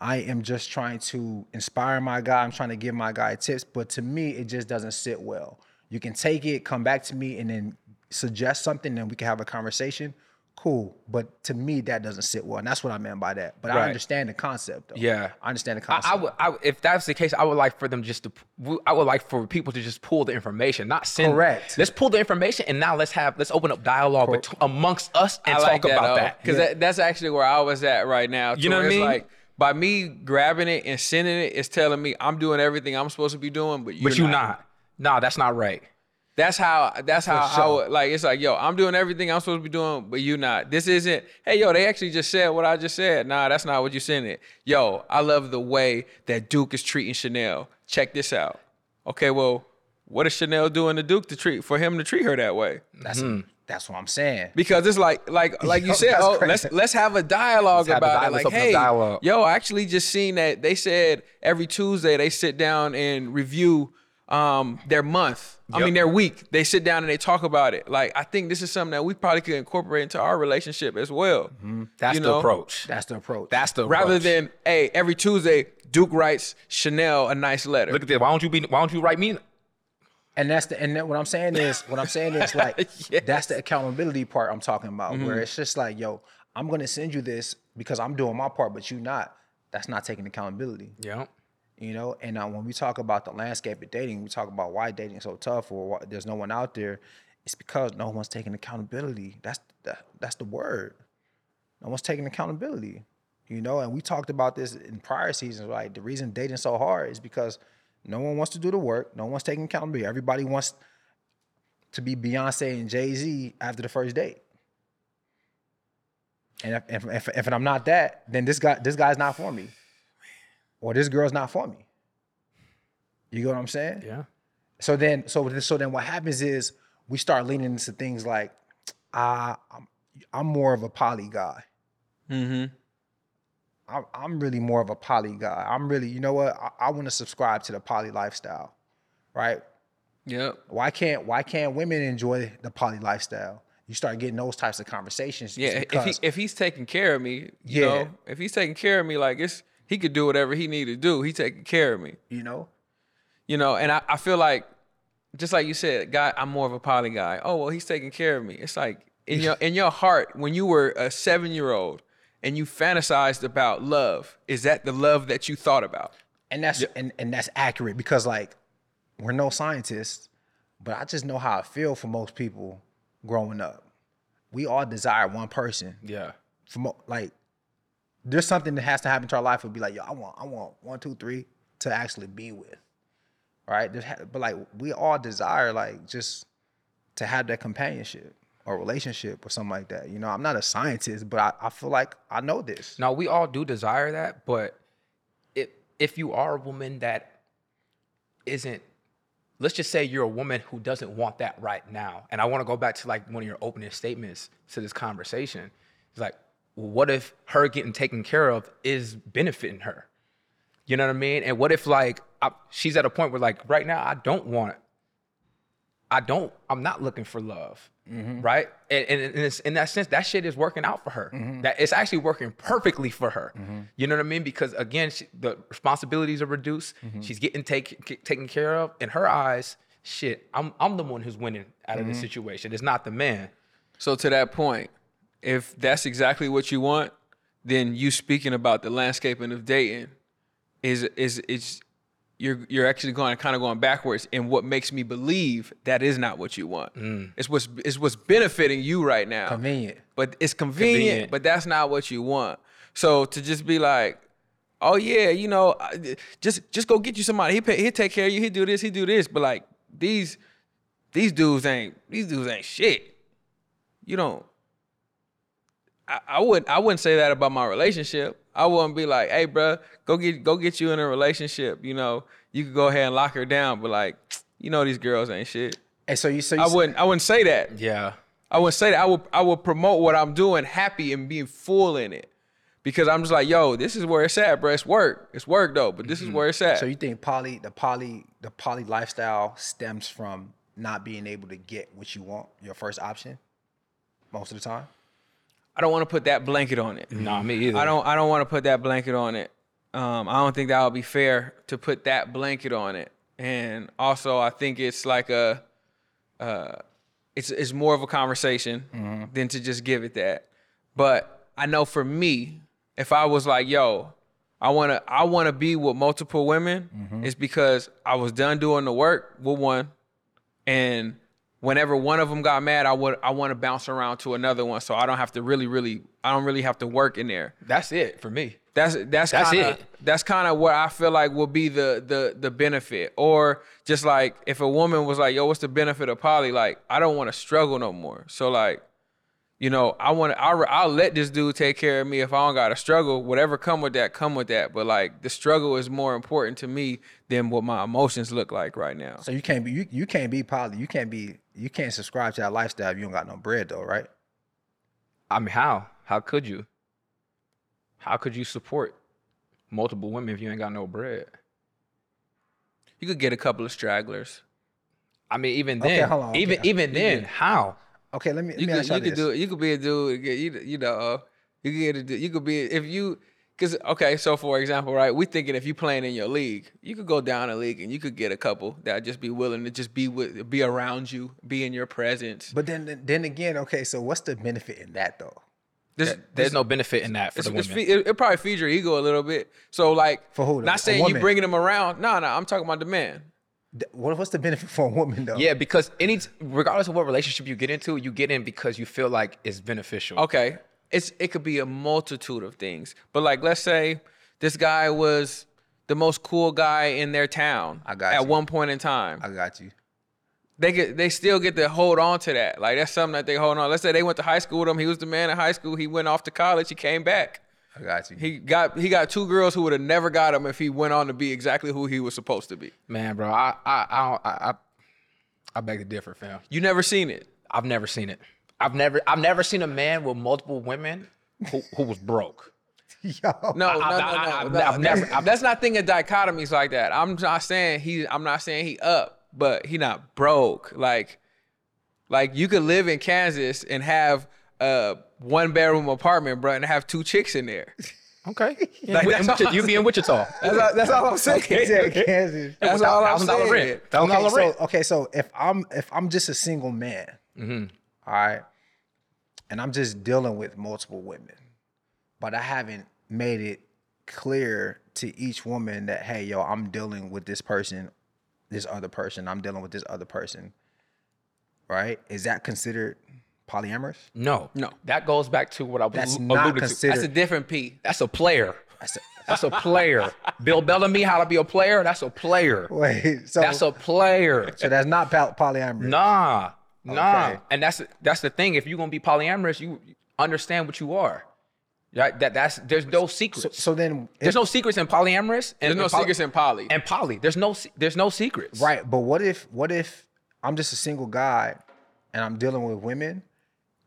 I am just trying to inspire my guy. I'm trying to give my guy tips. But to me, it just doesn't sit well. You can take it, come back to me, and then suggest something, and we can have a conversation. Cool. But to me, that doesn't sit well. And that's what I meant by that. But right. I understand the concept, though. Yeah. I understand the concept. I, I would, I, if that's the case, I would like for them just to, I would like for people to just pull the information, not send. Correct. Let's pull the information, and now let's have, let's open up dialogue Cor- bet- amongst us and I talk like that, about though. that. Because yeah. that, that's actually where I was at right now. You know what I mean? Like, by me grabbing it and sending it, it's telling me I'm doing everything I'm supposed to be doing, but you're but you not. not. Nah, that's not right. That's how. That's how. Sure. I would, like it's like, yo, I'm doing everything I'm supposed to be doing, but you not. This isn't. Hey, yo, they actually just said what I just said. Nah, that's not what you sent it. Yo, I love the way that Duke is treating Chanel. Check this out. Okay, well, what is Chanel doing to Duke to treat for him to treat her that way? That's. Mm-hmm. That's what I'm saying. Because it's like, like, like you said, oh, let's let's have a dialogue let's about a dialogue. it. Like, hey, dialogue. yo, I actually just seen that they said every Tuesday they sit down and review um, their month. Yep. I mean, their week. They sit down and they talk about it. Like, I think this is something that we probably could incorporate into our relationship as well. Mm-hmm. That's you the know? approach. That's the approach. That's the rather approach. than hey, every Tuesday Duke writes Chanel a nice letter. Look at this. Why don't you be? Why don't you write me? And that's the and that what I'm saying is what I'm saying is like yes. that's the accountability part I'm talking about, mm-hmm. where it's just like, yo, I'm gonna send you this because I'm doing my part, but you not. That's not taking accountability. Yeah, you know. And uh, when we talk about the landscape of dating, we talk about why dating is so tough or why there's no one out there. It's because no one's taking accountability. That's the, that's the word. No one's taking accountability. You know, and we talked about this in prior seasons. Like the reason dating's so hard is because no one wants to do the work. No one's taking accountability. Everybody wants to be Beyonce and Jay Z after the first date. And if, if, if I'm not that, then this guy this guy's not for me, or this girl's not for me. You get what I'm saying? Yeah. So then, so so then, what happens is we start leaning into things like, ah, I'm, I'm more of a poly guy. Mm-hmm. I'm really more of a poly guy. I'm really, you know what? I, I want to subscribe to the poly lifestyle, right? Yep. Why can't Why can't women enjoy the poly lifestyle? You start getting those types of conversations. Yeah. Because, if he, if he's taking care of me, you yeah. know, if he's taking care of me, like it's he could do whatever he need to do. He taking care of me, you know, you know. And I, I feel like, just like you said, guy, I'm more of a poly guy. Oh well, he's taking care of me. It's like in your in your heart when you were a seven year old. And you fantasized about love. Is that the love that you thought about? And that's yeah. and, and that's accurate because like we're no scientists, but I just know how I feel for most people growing up. We all desire one person. Yeah. For mo- like there's something that has to happen to our life would be like, yo, I want, I want one, two, three to actually be with. Right? Ha- but like we all desire like just to have that companionship. Or relationship or something like that. You know, I'm not a scientist, but I, I feel like I know this. Now, we all do desire that, but if, if you are a woman that isn't, let's just say you're a woman who doesn't want that right now. And I want to go back to like one of your opening statements to this conversation. It's like, what if her getting taken care of is benefiting her? You know what I mean? And what if like, I, she's at a point where like, right now, I don't want it. I don't, I'm not looking for love, mm-hmm. right? And, and, and it's, in that sense, that shit is working out for her. Mm-hmm. That it's actually working perfectly for her. Mm-hmm. You know what I mean? Because again, she, the responsibilities are reduced. Mm-hmm. She's getting take, get, taken care of. In her eyes, shit, I'm I'm the one who's winning out of mm-hmm. this situation. It's not the man. So to that point, if that's exactly what you want, then you speaking about the landscaping of dating is is it's, You're you're actually going kind of going backwards in what makes me believe that is not what you want. Mm. It's what's it's what's benefiting you right now. Convenient, but it's convenient, convenient, but that's not what you want. So to just be like, oh yeah, you know, just just go get you somebody. He pay, he'll take care of you. He do this. He do this. But like these these dudes ain't these dudes ain't shit. You don't. I, I wouldn't I wouldn't say that about my relationship. I wouldn't be like, hey, bro, go get go get you in a relationship. You know, you could go ahead and lock her down. But like, you know these girls ain't shit. And so you, so you I wouldn't, I wouldn't say that. Yeah, I wouldn't say that. I would, I would promote what I'm doing, happy and being full in it, because I'm just like, yo, this is where it's at, bro. It's work, it's work though, but this mm-hmm. is where it's at. So you think poly, the poly, the poly lifestyle stems from not being able to get what you want, your first option, most of the time? I don't want to put that blanket on it. Mm-hmm. Nah, me either. I don't. I don't want to put that blanket on it. Um, I don't think that would be fair to put that blanket on it. And also, I think it's like a, uh, it's it's more of a conversation mm-hmm. than to just give it that. But I know for me, if I was like, yo, I wanna I wanna be with multiple women, mm-hmm. it's because I was done doing the work with one, and whenever one of them got mad, I would I want to bounce around to another one, so I don't have to really, really, I don't really have to work in there. That's it for me. That's that's that's kinda, it. That's kind of what I feel like will be the the the benefit, or just like if a woman was like, "Yo, what's the benefit of poly?" Like, I don't want to struggle no more. So like, you know, I want to I'll, I'll let this dude take care of me if I don't got to struggle. Whatever come with that, come with that. But like, the struggle is more important to me than what my emotions look like right now. So you can't be you you can't be poly. You can't be. You can't subscribe to that lifestyle if you don't got no bread, though, right? I mean, how? How could you? How could you support multiple women if you ain't got no bread? You could get a couple of stragglers. I mean, even then, okay, hold on, even okay. even then, yeah. how? Okay, let me. Let you me could, ask you could this. do. You could be a dude. You you know. Uh, you could get a, You could be if you. Cause okay, so for example, right, we thinking if you playing in your league, you could go down a league and you could get a couple that just be willing to just be with, be around you, be in your presence. But then, then again, okay, so what's the benefit in that though? There's, there's, there's no benefit in that for the women. It, it probably feeds your ego a little bit. So like, for who? Not saying you bringing them around. No, nah, no, nah, I'm talking about the man. What, what's the benefit for a woman though? Yeah, because any regardless of what relationship you get into, you get in because you feel like it's beneficial. Okay. It's it could be a multitude of things. But like, let's say this guy was the most cool guy in their town I got at you. one point in time. I got you. They get they still get to hold on to that. Like, that's something that they hold on. Let's say they went to high school with him. He was the man in high school. He went off to college. He came back. I got you. He got he got two girls who would have never got him if he went on to be exactly who he was supposed to be. Man, bro, I I I don't, I, I I beg to differ, fam. You never seen it. I've never seen it. I've never, I've never seen a man with multiple women who, who was broke. Yo. No, I, no, I, no, no, I, I, no, I've never. I've, that's not thinking dichotomies like that. I'm not saying he. I'm not saying he up, but he not broke. Like, like you could live in Kansas and have a one bedroom apartment, bro, and have two chicks in there. Okay. Like, that's Wichita, you be in Wichita. That's all, that's all I'm saying. Okay. Okay. Kansas. That's all I'm saying. Rent. Okay, so, okay, so if I'm if I'm just a single man, mm-hmm. all right. And I'm just dealing with multiple women, but I haven't made it clear to each woman that, hey, yo, I'm dealing with this person, this other person, I'm dealing with this other person, right? Is that considered polyamorous? No, no. That goes back to what I was That's alluded not considered, to. That's a different P. That's a player. That's a, that's a player. Bill Bellamy, How to Be a Player, that's a player. Wait, so. That's a player. So that's not polyamorous? Nah. Nah, okay. And that's that's the thing. If you're gonna be polyamorous, you understand what you are. Right? That that's there's no secrets. So, so then, if, there's no secrets in polyamorous. And there's no poly, secrets in poly. And poly, there's no there's no secrets. Right. But what if what if I'm just a single guy, and I'm dealing with women,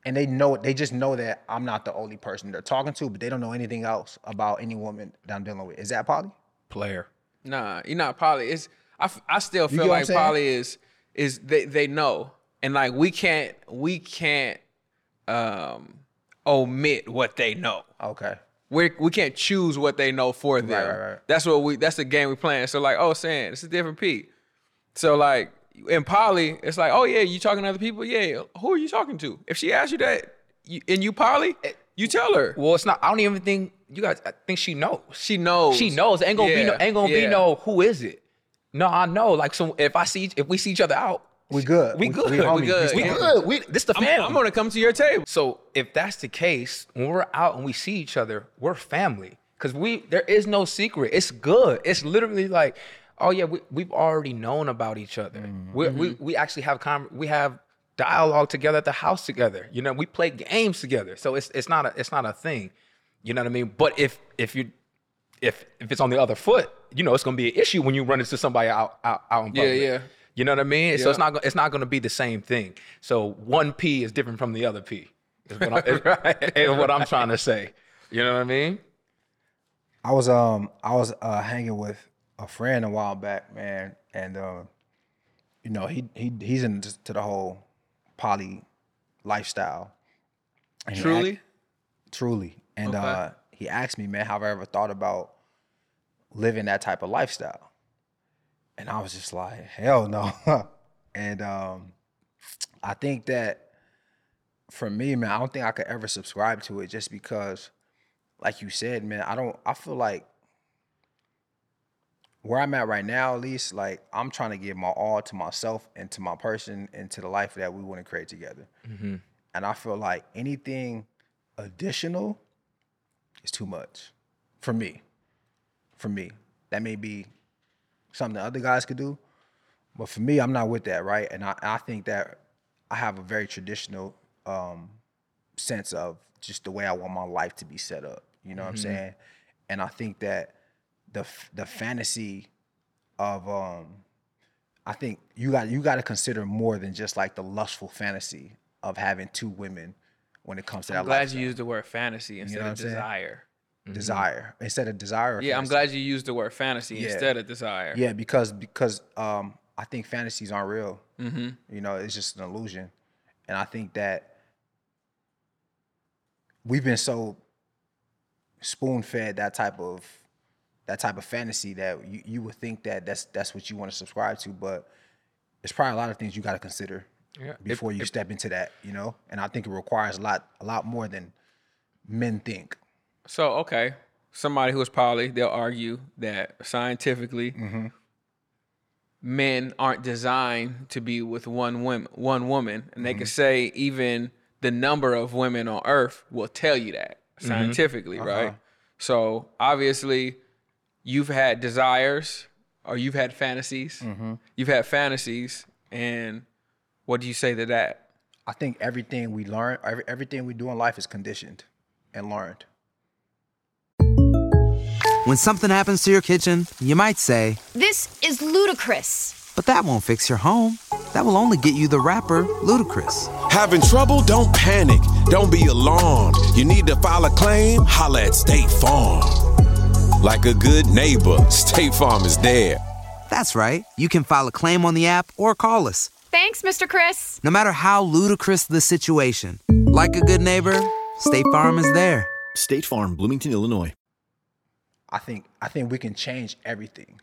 and they know they just know that I'm not the only person they're talking to, but they don't know anything else about any woman that I'm dealing with. Is that poly? Player. Nah, you're not poly. It's I, I still feel like poly is is they they know. And like we can't we can't um, omit what they know. Okay. We we can't choose what they know for them. Right, right, right. That's what we that's the game we're playing. So like, oh, saying it's a different P. So like in poly, it's like, oh yeah, you talking to other people? Yeah. Who are you talking to? If she asks you that, you, and you poly, you tell her. Well, it's not. I don't even think you guys. I think she knows. She knows. She knows. Ain't gonna yeah. be no. Ain't gonna yeah. be no. Who is it? No, I know. Like so, if I see if we see each other out. We good. We good. We, we, we good. We good. We, this the family. I'm, I'm going to come to your table. So if that's the case, when we're out and we see each other, we're family. Because we there is no secret. It's good. It's literally like, oh, yeah, we, we've already known about each other. Mm-hmm. We, we we actually have com- we have dialogue together at the house together. You know, we play games together. So it's it's not a it's not a thing. You know what I mean? But if if you if if it's on the other foot, you know, it's going to be an issue when you run into somebody out out, out in public. Yeah, yeah. You know what I mean? Yeah. So it's not it's not going to be the same thing. So one P is different from the other P. Is what, I, is, right, is what I'm trying to say. You know what I mean? I was um I was uh, hanging with a friend a while back, man, and uh, you know he he he's into the whole poly lifestyle. And truly, act, truly, and okay. uh, he asked me, man, have I ever thought about living that type of lifestyle? And I was just like, hell no. And um, I think that for me, man, I don't think I could ever subscribe to it just because, like you said, man, I don't, I feel like where I'm at right now, at least, like I'm trying to give my all to myself and to my person and to the life that we want to create together. Mm-hmm. And I feel like anything additional is too much for me. For me, that may be something other guys could do, but for me, I'm not with that, right? And I, I think that I have a very traditional um, sense of just the way I want my life to be set up. You know mm-hmm. what I'm saying? And I think that the the fantasy of um, I think you got you got to consider more than just like the lustful fantasy of having two women when it comes to I'm that. I'm glad lifestyle. You used the word fantasy instead you know of desire. Saying? Desire mm-hmm. instead of desire. Yeah, fantasy. I'm glad you used the word fantasy yeah. instead of desire. Yeah, because because um, I think fantasies aren't real. Mm-hmm. You know, it's just an illusion, and I think that we've been so spoon-fed that type of that type of fantasy that you, you would think that that's that's what you want to subscribe to, but it's probably a lot of things you got to consider yeah. before if, you if, step into that. You know, and I think it requires a lot a lot more than men think. So, okay, somebody who is poly, they'll argue that scientifically, mm-hmm. men aren't designed to be with one woman, one woman. And they mm-hmm. could say even the number of women on Earth will tell you that scientifically, mm-hmm. uh-huh. right? So, obviously, you've had desires or you've had fantasies. Mm-hmm. You've had fantasies. And what do you say to that? I think everything we learn, every, everything we do in life is conditioned and learned. When something happens to your kitchen, you might say, "This is ludicrous." But that won't fix your home. That will only get you the rapper, Ludacris. Having trouble? Don't panic. Don't be alarmed. You need to file a claim? Holla at State Farm. Like a good neighbor, State Farm is there. That's right. You can file a claim on the app or call us. Thanks, Mister Chris. No matter how ludicrous the situation, like a good neighbor, State Farm is there. State Farm, Bloomington, Illinois. I think I think we can change everything,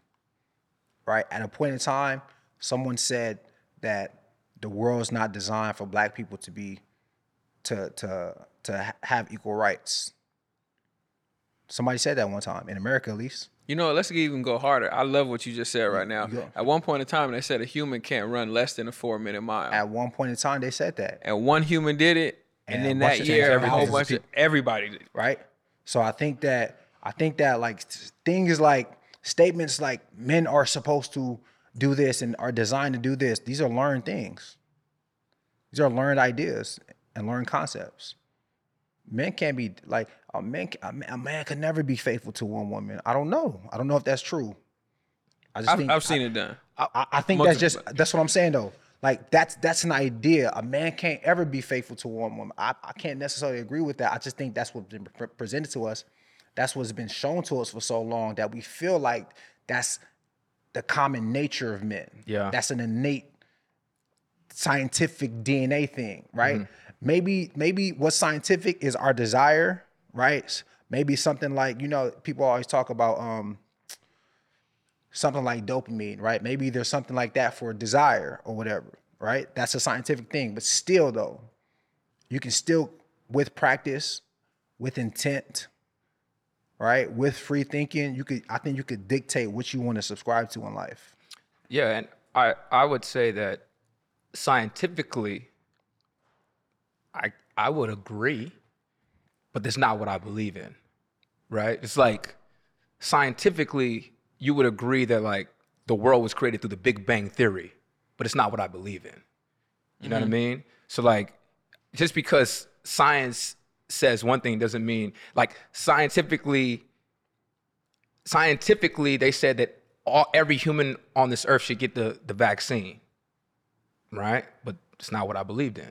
right? At a point in time, someone said that the world's not designed for black people to be to to to have equal rights. Somebody said that one time in America, at least. You know, let's even go harder. I love what you just said right now. Yeah. At one point in time, they said a human can't run less than a four-minute mile. At one point in time, they said that, and one human did it, and, and then that year, a whole bunch of everybody did it, right? So I think that. I think that like things like statements like men are supposed to do this and are designed to do this. These are learned things. These are learned ideas and learned concepts. Men can't be like a man. A man can never be faithful to one woman. I don't know. I don't know if that's true. I just I've, think I've seen I, it done. I, I, I think Most that's just it. That's what I'm saying though. Like that's that's an idea. A man can't ever be faithful to one woman. I, I can't necessarily agree with that. I just think that's what's been pre- presented to us. That's what's been shown to us for so long that we feel like that's the common nature of men. Yeah. That's an innate scientific D N A thing, right? Mm-hmm. Maybe maybe what's scientific is our desire, right? Maybe something like, you know, people always talk about um, something like dopamine, right? Maybe there's something like that for desire or whatever, right? That's a scientific thing. But still, though, you can still, with practice, with intent, right? With free thinking, you could I think you could dictate what you want to subscribe to in life. Yeah, and I, I would say that scientifically, I I would agree, but that's not what I believe in, right? It's like scientifically, you would agree that like the world was created through the Big Bang Theory, but it's not what I believe in. You mm-hmm. know what I mean? So like, just because science says one thing doesn't mean like scientifically scientifically they said that all every human on this earth should get the the vaccine. right? But it's not what I believed in.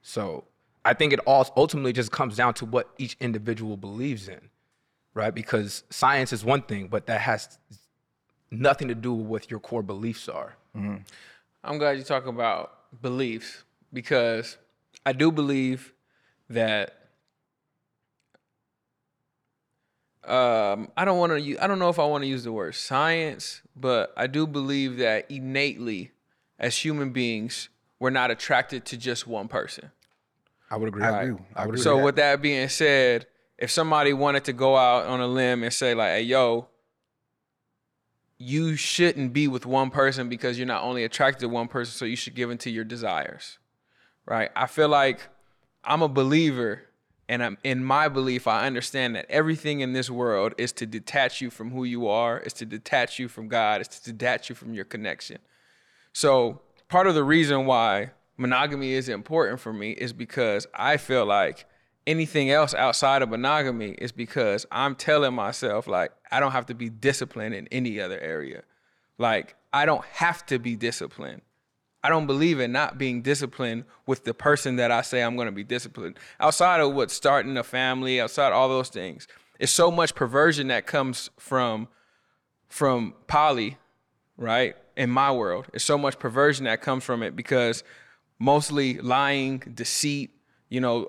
So I think it all ultimately just comes down to what each individual believes in, right? Because science is one thing, but that has nothing to do with what your core beliefs are. Mm-hmm. I'm glad you talk about beliefs, because I do believe that Um, I don't want to. I don't know if I want to use the word science, but I do believe that innately, as human beings, we're not attracted to just one person. I would agree. I, agree. I would agree. So with that being said, if somebody wanted to go out on a limb and say like, "Hey, yo, you shouldn't be with one person because you're not only attracted to one person, so you should give into your desires," right? I feel like I'm a believer. And I'm, in my belief, I understand that everything in this world is to detach you from who you are, is to detach you from God, is to detach you from your connection. So part of the reason why monogamy is important for me is because I feel like anything else outside of monogamy is because I'm telling myself, like, I don't have to be disciplined in any other area. Like, I don't have to be disciplined. I don't believe in not being disciplined with the person that I say I'm going to be disciplined. Outside of what starting a family, outside all those things, it's so much perversion that comes from, from poly, right? In my world, it's so much perversion that comes from it because mostly lying, deceit, you know,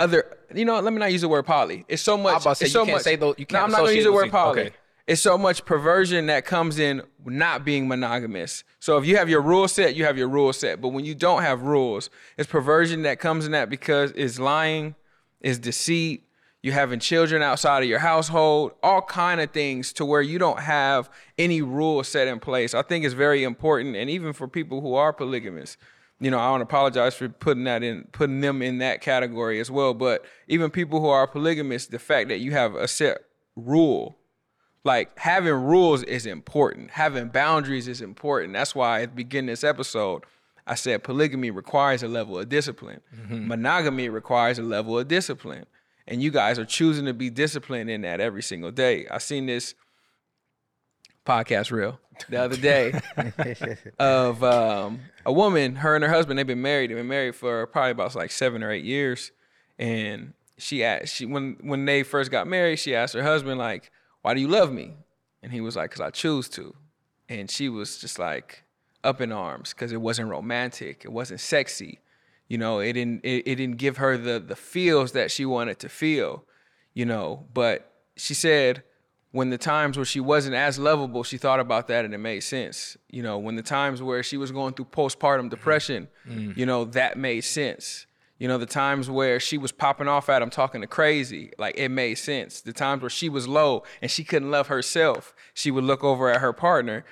other, you know, let me not use the word poly. It's so much. I'm about to say, it's so you can't much, say those, you can't no, I'm not going to use the word poly. Okay. It's so much perversion that comes in not being monogamous. So if you have your rule set, you have your rule set. But when you don't have rules, it's perversion that comes in that because it's lying, it's deceit, you're having children outside of your household, all kind of things to where you don't have any rule set in place. I think it's very important. And even for people who are polygamous, you know, I don't apologize for putting that in, putting them in that category as well. But even people who are polygamous, the fact that you have a set rule, like having rules is important. Having boundaries is important. That's why at the beginning of this episode, I said polygamy requires a level of discipline. Mm-hmm. Monogamy requires a level of discipline. And you guys are choosing to be disciplined in that every single day. I seen this podcast reel the other day of um, a woman, her and her husband, they've been married. They've been married for probably about like seven or eight years. And she asked, she when when they first got married, she asked her husband, like, "Why do you love me?" And he was like, "Because I choose to." And she was just like up in arms because it wasn't romantic. It wasn't sexy. You know, it didn't it, it didn't give her the the feels that she wanted to feel, you know. But she said when the times where she wasn't as lovable, she thought about that and it made sense. You know, when the times where she was going through postpartum depression, mm. you know, that made sense. You know, the times where she was popping off at him, talking to crazy, like it made sense. The times where she was low and she couldn't love herself, she would look over at her partner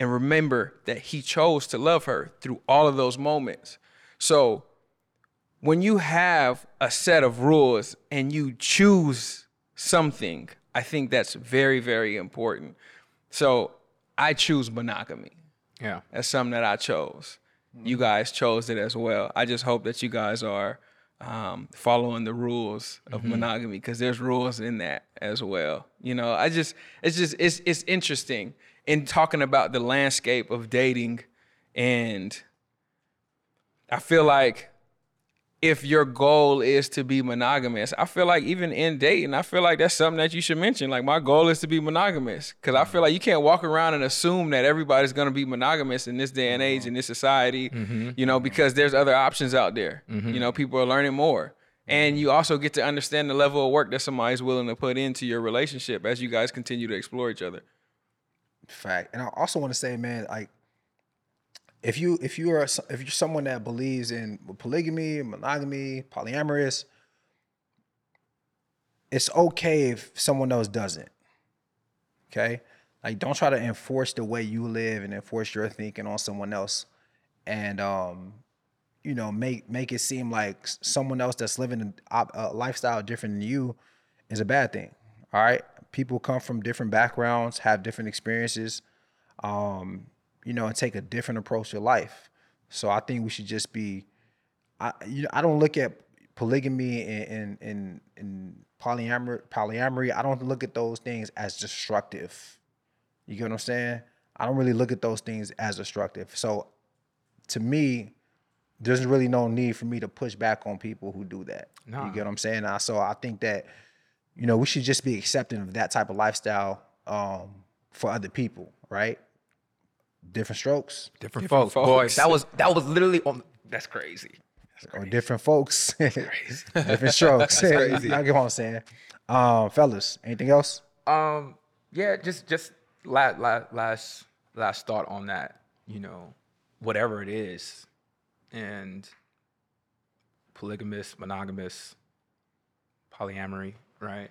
and remember that he chose to love her through all of those moments. So when you have a set of rules and you choose something, I think that's very, very important. So I choose monogamy. Yeah. That's something that I chose. You guys chose it as well. I just hope that you guys are um, following the rules of mm-hmm. monogamy, because there's rules in that as well. You know, I just, it's just, it's it's interesting in talking about the landscape of dating. And I feel like if your goal is to be monogamous, I feel like even in dating, I feel like that's something that you should mention. Like, my goal is to be monogamous, because mm-hmm. I feel like you can't walk around and assume that everybody's going to be monogamous in this day and age, mm-hmm. in this society, mm-hmm. you know, because there's other options out there. Mm-hmm. You know, people are learning more. And you also get to understand the level of work that somebody's willing to put into your relationship as you guys continue to explore each other. Fact. And I also want to say, man, like, If you if you are if you're someone that believes in polygamy, monogamy, polyamorous, it's okay if someone else doesn't. Okay? Like, don't try to enforce the way you live and enforce your thinking on someone else, and um, you know, make make it seem like someone else that's living a, a lifestyle different than you is a bad thing. All right? People come from different backgrounds, have different experiences. Um, you know, and take a different approach to life. So I think we should just be, I you know, I don't look at polygamy and, and, and polyamory, polyamory, I don't look at those things as destructive. You get what I'm saying? I don't really look at those things as destructive. So to me, there's really no need for me to push back on people who do that. Nah. You get what I'm saying? So I think that, you know, we should just be accepting of that type of lifestyle um, for other people, right? Different strokes. Different, different folks, folks. Boys, that was that was literally on. That's crazy. That's crazy. Or different folks. Crazy. Different strokes. That's crazy. I get what I'm saying. Um, fellas, anything else? Um, yeah, just just last last last thought on that. You know, whatever it is, and polygamous, monogamous, polyamory, right?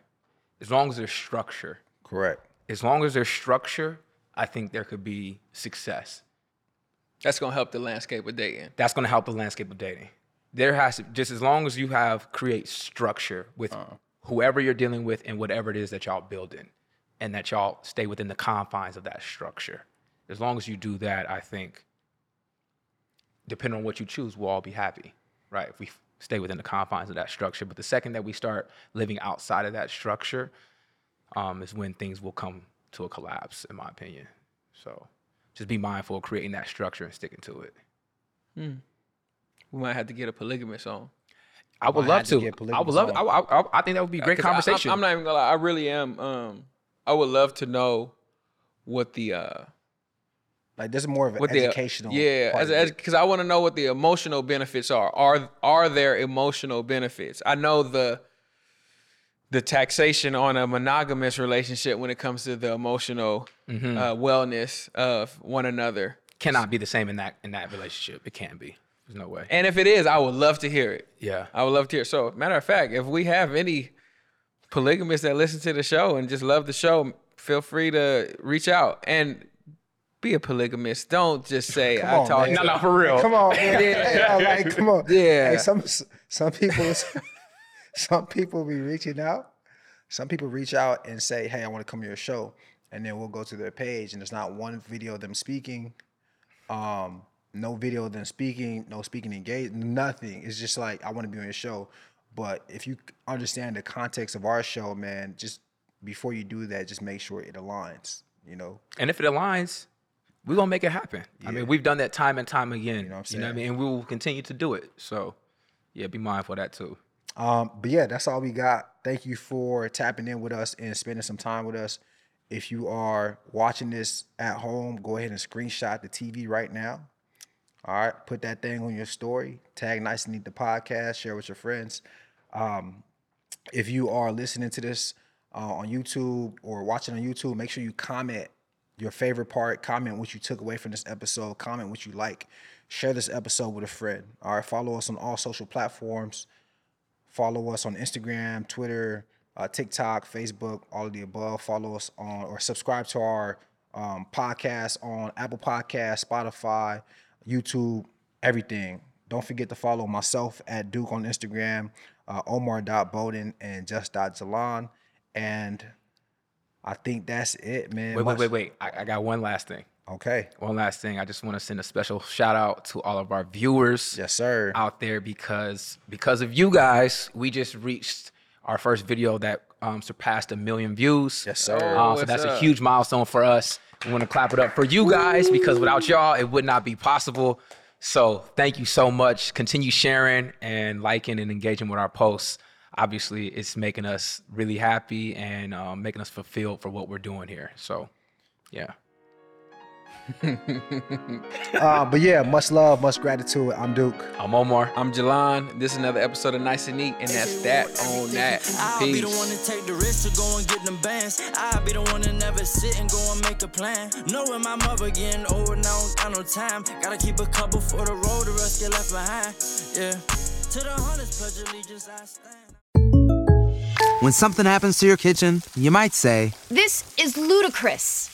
As long as there's structure. Correct. As long as there's structure, I think there could be success. That's gonna help the landscape of dating. That's gonna help the landscape of dating. There has to, just as long as you have create structure with uh-huh. whoever you're dealing with and whatever it is that y'all building, and that y'all stay within the confines of that structure. As long as you do that, I think, depending on what you choose, we'll all be happy, right? If we stay within the confines of that structure. But the second that we start living outside of that structure um, is when things will come to a collapse, in my opinion. So just be mindful of creating that structure and sticking to it. Hmm. We might have to get a polygamous on. I would love to. to I would love. I, I, I think that would be a great conversation. I, I'm not even gonna lie. I really am. Um, I would love to know what the uh, like. There's more of an educational. The, yeah, because I want to know what the emotional benefits are. Are are there emotional benefits? I know the. the taxation on a monogamous relationship when it comes to the emotional mm-hmm. uh, wellness of one another cannot be the same in that in that relationship. It can't be. There's no way. And if it is, I would love to hear it. Yeah, I would love to hear it. So, matter of fact, if we have any polygamists that listen to the show and just love the show, feel free to reach out and be a polygamist. Don't just say come I on, talk. Man. No, no, for real. Come on, man. Yeah. Hey, yo, like, come on. Yeah. Hey, some some people. Some people be reaching out. Some people reach out and say, hey, I want to come to your show. And then we'll go to their page and there's not one video of them speaking. Um, no video of them speaking, no speaking engaged, nothing. It's just like, I want to be on your show. But if you understand the context of our show, man, just before you do that, just make sure it aligns, you know? And if it aligns, we're going to make it happen. Yeah. I mean, we've done that time and time again. You know what I'm saying? You know what I mean? And we will continue to do it. So yeah, be mindful of that too. Um, but yeah, that's all we got. Thank you for tapping in with us and spending some time with us. If you are watching this at home, go ahead and screenshot the T V right now. All right. Put that thing on your story. Tag Nice and Neat the podcast. Share with your friends. Um, if you are listening to this uh, on YouTube or watching on YouTube, make sure you comment your favorite part. Comment what you took away from this episode. Comment what you like. Share this episode with a friend. All right. Follow us on all social platforms. Follow us on Instagram, Twitter, uh, TikTok, Facebook, all of the above. Follow us on or subscribe to our um, podcast on Apple Podcasts, Spotify, YouTube, everything. Don't forget to follow myself at Duke on Instagram, uh, Omar dot Bowden and Just dot Jalan. And I think that's it, man. Wait, wait, wait, wait. I, I got one last thing. Okay. One last thing. I just want to send a special shout out to all of our viewers. Yes, sir. Out there, because because of you guys, we just reached our first video that um, surpassed a million views. Yes, sir. Um, so that's up? a huge milestone for us. We want to clap it up for you guys, because without y'all, it would not be possible. So thank you so much. Continue sharing and liking and engaging with our posts. Obviously, it's making us really happy and um, making us fulfilled for what we're doing here. So, yeah. uh, but yeah, much love, much gratitude. I'm Duke. I'm Omar. I'm Jalan. This is another episode of Nice and Neat, and that's that on that. Peace. I'll be the one to take the risk to go and get them bands. I'll be the one to never sit and go and make a plan. Knowing my mother getting old now, I don't got no time. Gotta keep a couple for the road, the rest get left behind. Yeah. To the honest pledge allegiance I stand. When something happens to your kitchen, you might say, "This is ludicrous."